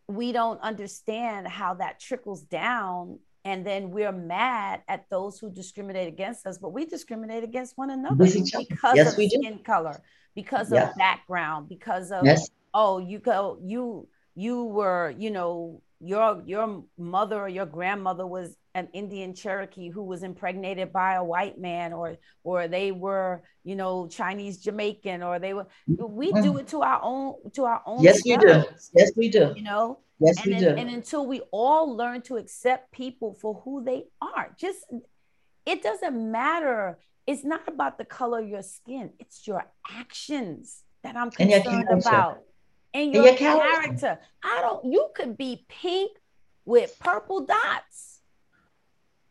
we don't understand how that trickles down. And then we're mad at those who discriminate against us, but we discriminate against one another because yes, of skin do. color, because yes. of background, because of, yes. oh, you go, you, you were, you know, Your your mother or your grandmother was an Indian Cherokee who was impregnated by a white man, or or they were, you know, Chinese Jamaican, or they were. We do it to our own to our own. Yes, selves, we do. Yes, we do. You know. Yes, and we in, do. And until we all learn to accept people for who they are, just it doesn't matter. It's not about the color of your skin. It's your actions that I'm concerned about. And your, your character. character. I don't, you could be pink with purple dots.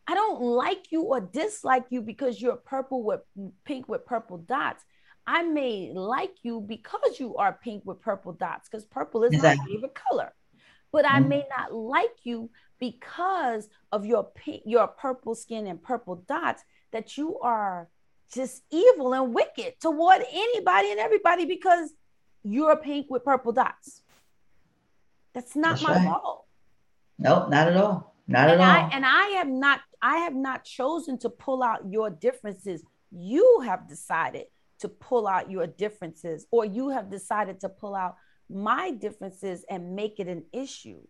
I don't like you or dislike you because you're purple with pink with purple dots. I may like you because you are pink with purple dots, because purple is exactly. my favorite color. But mm-hmm. I may not like you because of your pink, your purple skin and purple dots, that you are just evil and wicked toward anybody and everybody because you're pink with purple dots. That's not That's my right. goal. Nope, not at all. Not and at I, all. And I have not, I have not chosen to pull out your differences. You have decided to pull out your differences, or you have decided to pull out my differences and make it an issue.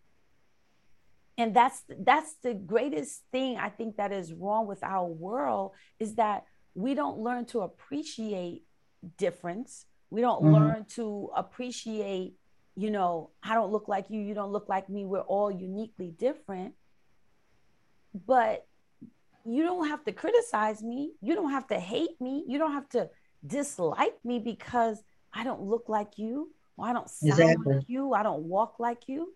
And that's that's the greatest thing I think that is wrong with our world, is that we don't learn to appreciate difference. We don't mm-hmm. learn to appreciate, you know, I don't look like you, you don't look like me. We're all uniquely different. But you don't have to criticize me. You don't have to hate me. You don't have to dislike me because I don't look like you, or I don't sound exactly. like you. I don't walk like you,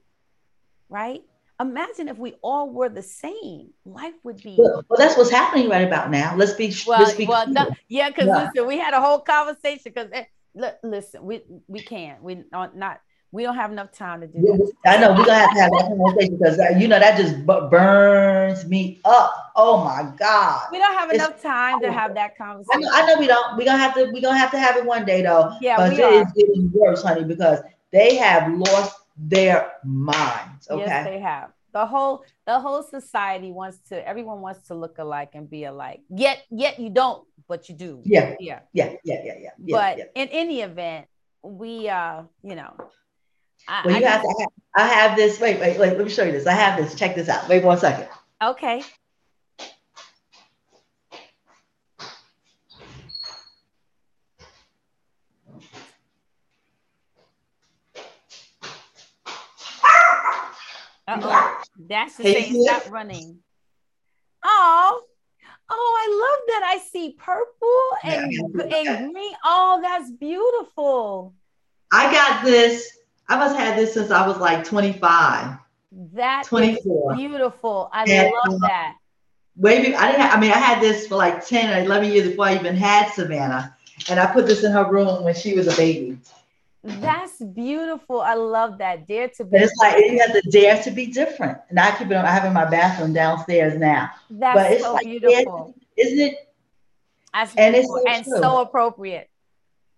right? Imagine if we all were the same, life would be. Well, well that's what's happening right about now. Let's be. Well, let's be well no, yeah, because yeah. listen, we had a whole conversation. Because look, listen, we we can't. We are not. We don't have enough time to do that. I know we're gonna have to have that conversation because uh, you know that just b- burns me up. Oh my God. We don't have it's, enough time to have that conversation. I know, I know we don't. We're gonna have to. We're gonna have to have it one day though. Yeah, we are. It is getting worse, honey, because they have lost their minds. Okay, yes, they have. The whole the whole society wants to. Everyone wants to look alike and be alike. Yet, yet you don't, but you do. Yeah, yeah, yeah, yeah, yeah, yeah. yeah but yeah. in any event, we, uh, you know. I, well, you I have guess. to. Have, I have this. Wait, wait, wait. Let me show you this. I have this. Check this out. Wait one second. Okay. Uh-oh. That's the thing. Stop running. Oh, oh, I love that. I see purple and, yeah. and green. Oh, that's beautiful. I got this. I must have had this since I was like twenty-five. That twenty-four. Is beautiful. I and, love that. Maybe I didn't. Have, I mean, I had this for like ten or eleven years before I even had Savannah, and I put this in her room when she was a baby. That's beautiful. I love that. Dare to be. It's like you have to dare to be different, and I keep it. I have it in my bathroom downstairs now. That's but it's so like, beautiful, isn't it? That's and it's so and true. so appropriate.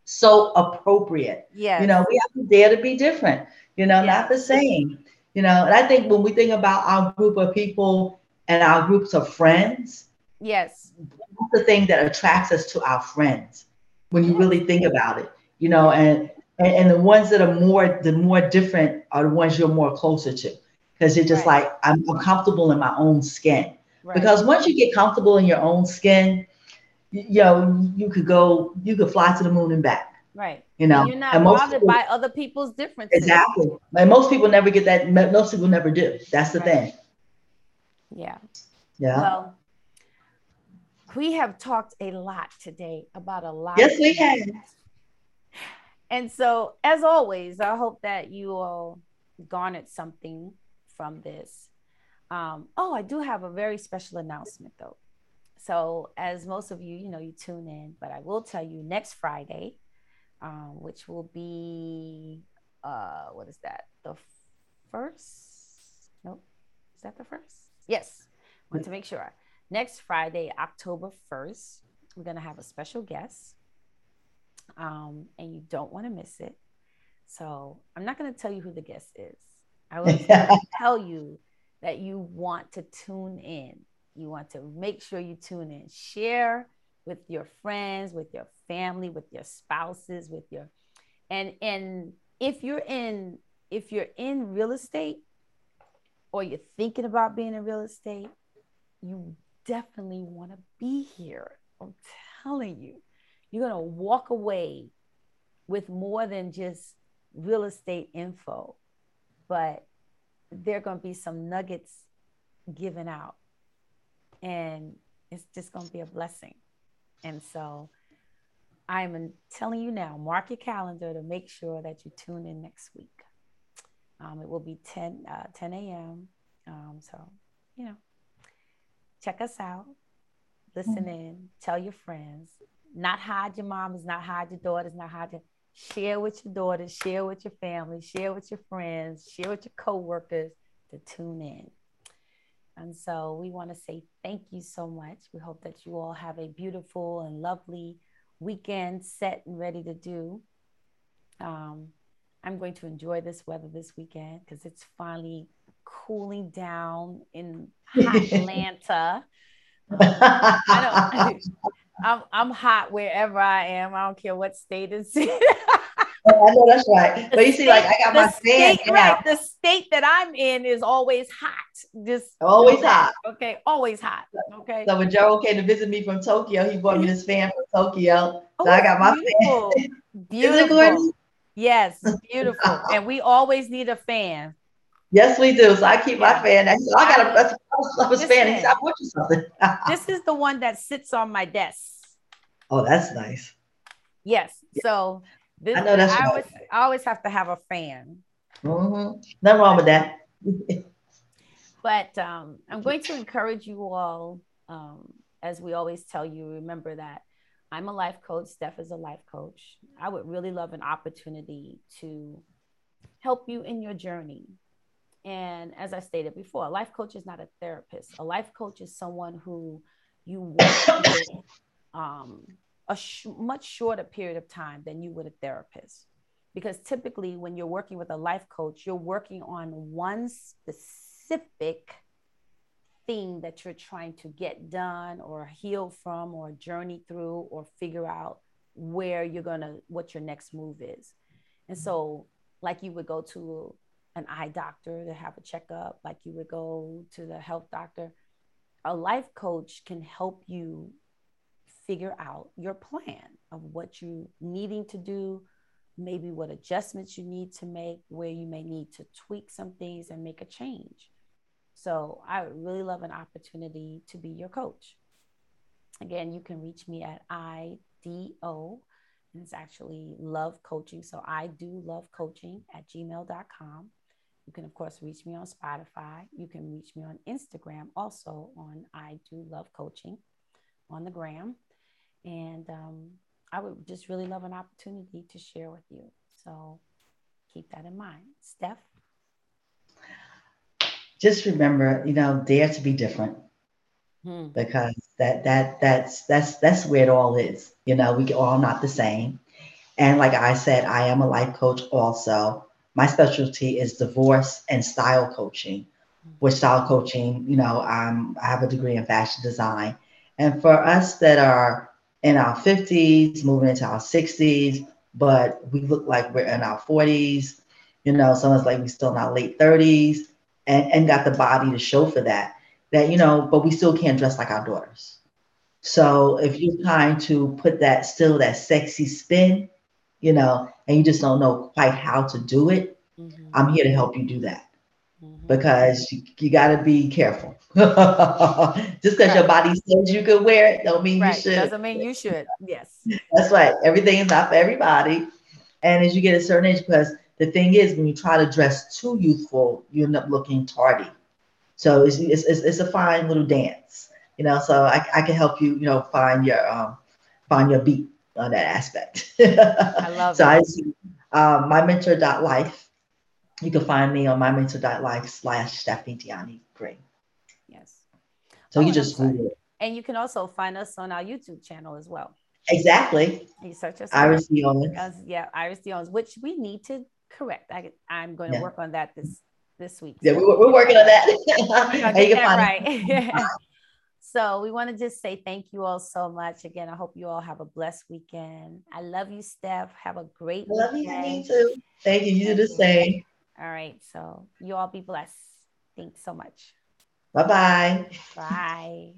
So appropriate. Yeah. You know, we have to dare to be different. You know, yeah. not the same. You know, and I think when we think about our group of people and our groups of friends, yes, that's the thing that attracts us to our friends. When you really think about it, you know, and. And, and the ones that are more, the more different are the ones you're more closer to, because you're just right. like, I'm, I'm comfortable in my own skin. Right. Because once you get comfortable in your own skin, you, you know, you could go, you could fly to the moon and back. Right. You know, you're not and bothered people, by other people's differences. Exactly. And most people never get that. Most people never do. That's the right. thing. Yeah. Yeah. Well, we have talked a lot today about a lot. Yes, we have. And so, as always, I hope that you all garnered something from this. Um, oh, I do have a very special announcement, though. So, as most of you, you know, you tune in, but I will tell you next Friday, um, which will be, uh, what is that? The first? Nope. Is that the first? Yes. I want to make sure. Next Friday, October first, we're going to have a special guest. Um, and you don't want to miss it. So I'm not going to tell you who the guest is. I will tell you that you want to tune in. You want to make sure you tune in. Share with your friends, with your family, with your spouses, with your, and, and if you're in, if you're in real estate or you're thinking about being in real estate, you definitely want to be here. I'm telling you. You're going to walk away with more than just real estate info, but there are going to be some nuggets given out, and it's just going to be a blessing. And so I'm telling you now, mark your calendar to make sure that you tune in next week. Um, it will be ten a.m. Um, so, you know, check us out, listen in, tell your friends. Not hide your mamas, not hide your daughters, not hide your, share with your daughters, share with your family, share with your friends, share with your coworkers to tune in. And so we want to say thank you so much. We hope that you all have a beautiful and lovely weekend set and ready to do. Um, I'm going to enjoy this weather this weekend because it's finally cooling down in hot Atlanta. Um, I don't... I, I'm I'm hot wherever I am. I don't care what state it's in. Oh, I know that's right. But you see, like I got my sand. Right. The state that I'm in is always hot. Just always okay. hot. Okay, always hot. Okay. So when Joe came to visit me from Tokyo, he brought me this fan from Tokyo. So oh, I got my beautiful. fan. Beautiful. Isn't it gorgeous? Yes, beautiful. And we always need a fan. Yes, we do. So I keep my fan. I said, I got a, I was fan. He said, I bought you something. This is the one that sits on my desk. Oh, that's nice. Yes. Yeah. So this, I know that's I always, I always have to have a fan. Mm-hmm. Nothing wrong with that. But um, I'm going to encourage you all, um, as we always tell you, remember that I'm a life coach. Steph is a life coach. I would really love an opportunity to help you in your journey. And as I stated before, a life coach is not a therapist. A life coach is someone who you work with um, a sh- much shorter period of time than you would a therapist. Because typically when you're working with a life coach, you're working on one specific thing that you're trying to get done or heal from or journey through or figure out where you're going to, what your next move is. And so like you would go to an eye doctor to have a checkup, like you would go to the health doctor, a life coach can help you figure out your plan of what you needing to do, maybe what adjustments you need to make, where you may need to tweak some things and make a change. So I would really love an opportunity to be your coach. Again, you can reach me at I D O, and it's actually love coaching. So I do love coaching at gmail dot com. You can, of course, reach me on Spotify. You can reach me on Instagram, also on I do love coaching on the gram. And um, I would just really love an opportunity to share with you. So keep that in mind. Steph? Just remember, you know, dare to be different. Hmm. Because that that that's that's that's where it all is. You know, we all not the same. And like I said, I am a life coach also. My specialty is divorce and style coaching. With style coaching, you know, um, I have a degree in fashion design. And for us that are in our fifties, moving into our sixties, but we look like we're in our forties, you know, sometimes like we're still in our late thirties and, and got the body to show for that. That, you know, but we still can't dress like our daughters. So if you're trying to put that still that sexy spin, you know, and you just don't know quite how to do it, mm-hmm. I'm here to help you do that mm-hmm. because you, you got to be careful. Just because right. your body says you could wear it don't mean right. you should. Doesn't mean you should. Yes. That's right. Everything is not for everybody. And as you get a certain age, because the thing is, when you try to dress too youthful, you end up looking tardy. So it's, it's it's a fine little dance, you know, so I, I can help you, you know, find your um find your beat on that aspect. I love so that. I, um, my mentor dot life. You can find me on my mentor dot life slash Stephanie Diani Gray. Yes. So oh, you just Google it. And you can also find us on our YouTube channel as well. Exactly. You search us. Iris D. Owens. Yeah, Iris D. Owens, which we need to correct. I, I'm going to yeah. work on that this this week. Yeah, we, we're working on that. Get you that right. So we want to just say thank you all so much. Again, I hope you all have a blessed weekend. I love you, Steph. Have a great I love weekend. You, too. Thank you. You do the same. All right. So you all be blessed. Thanks so much. Bye-bye. Bye.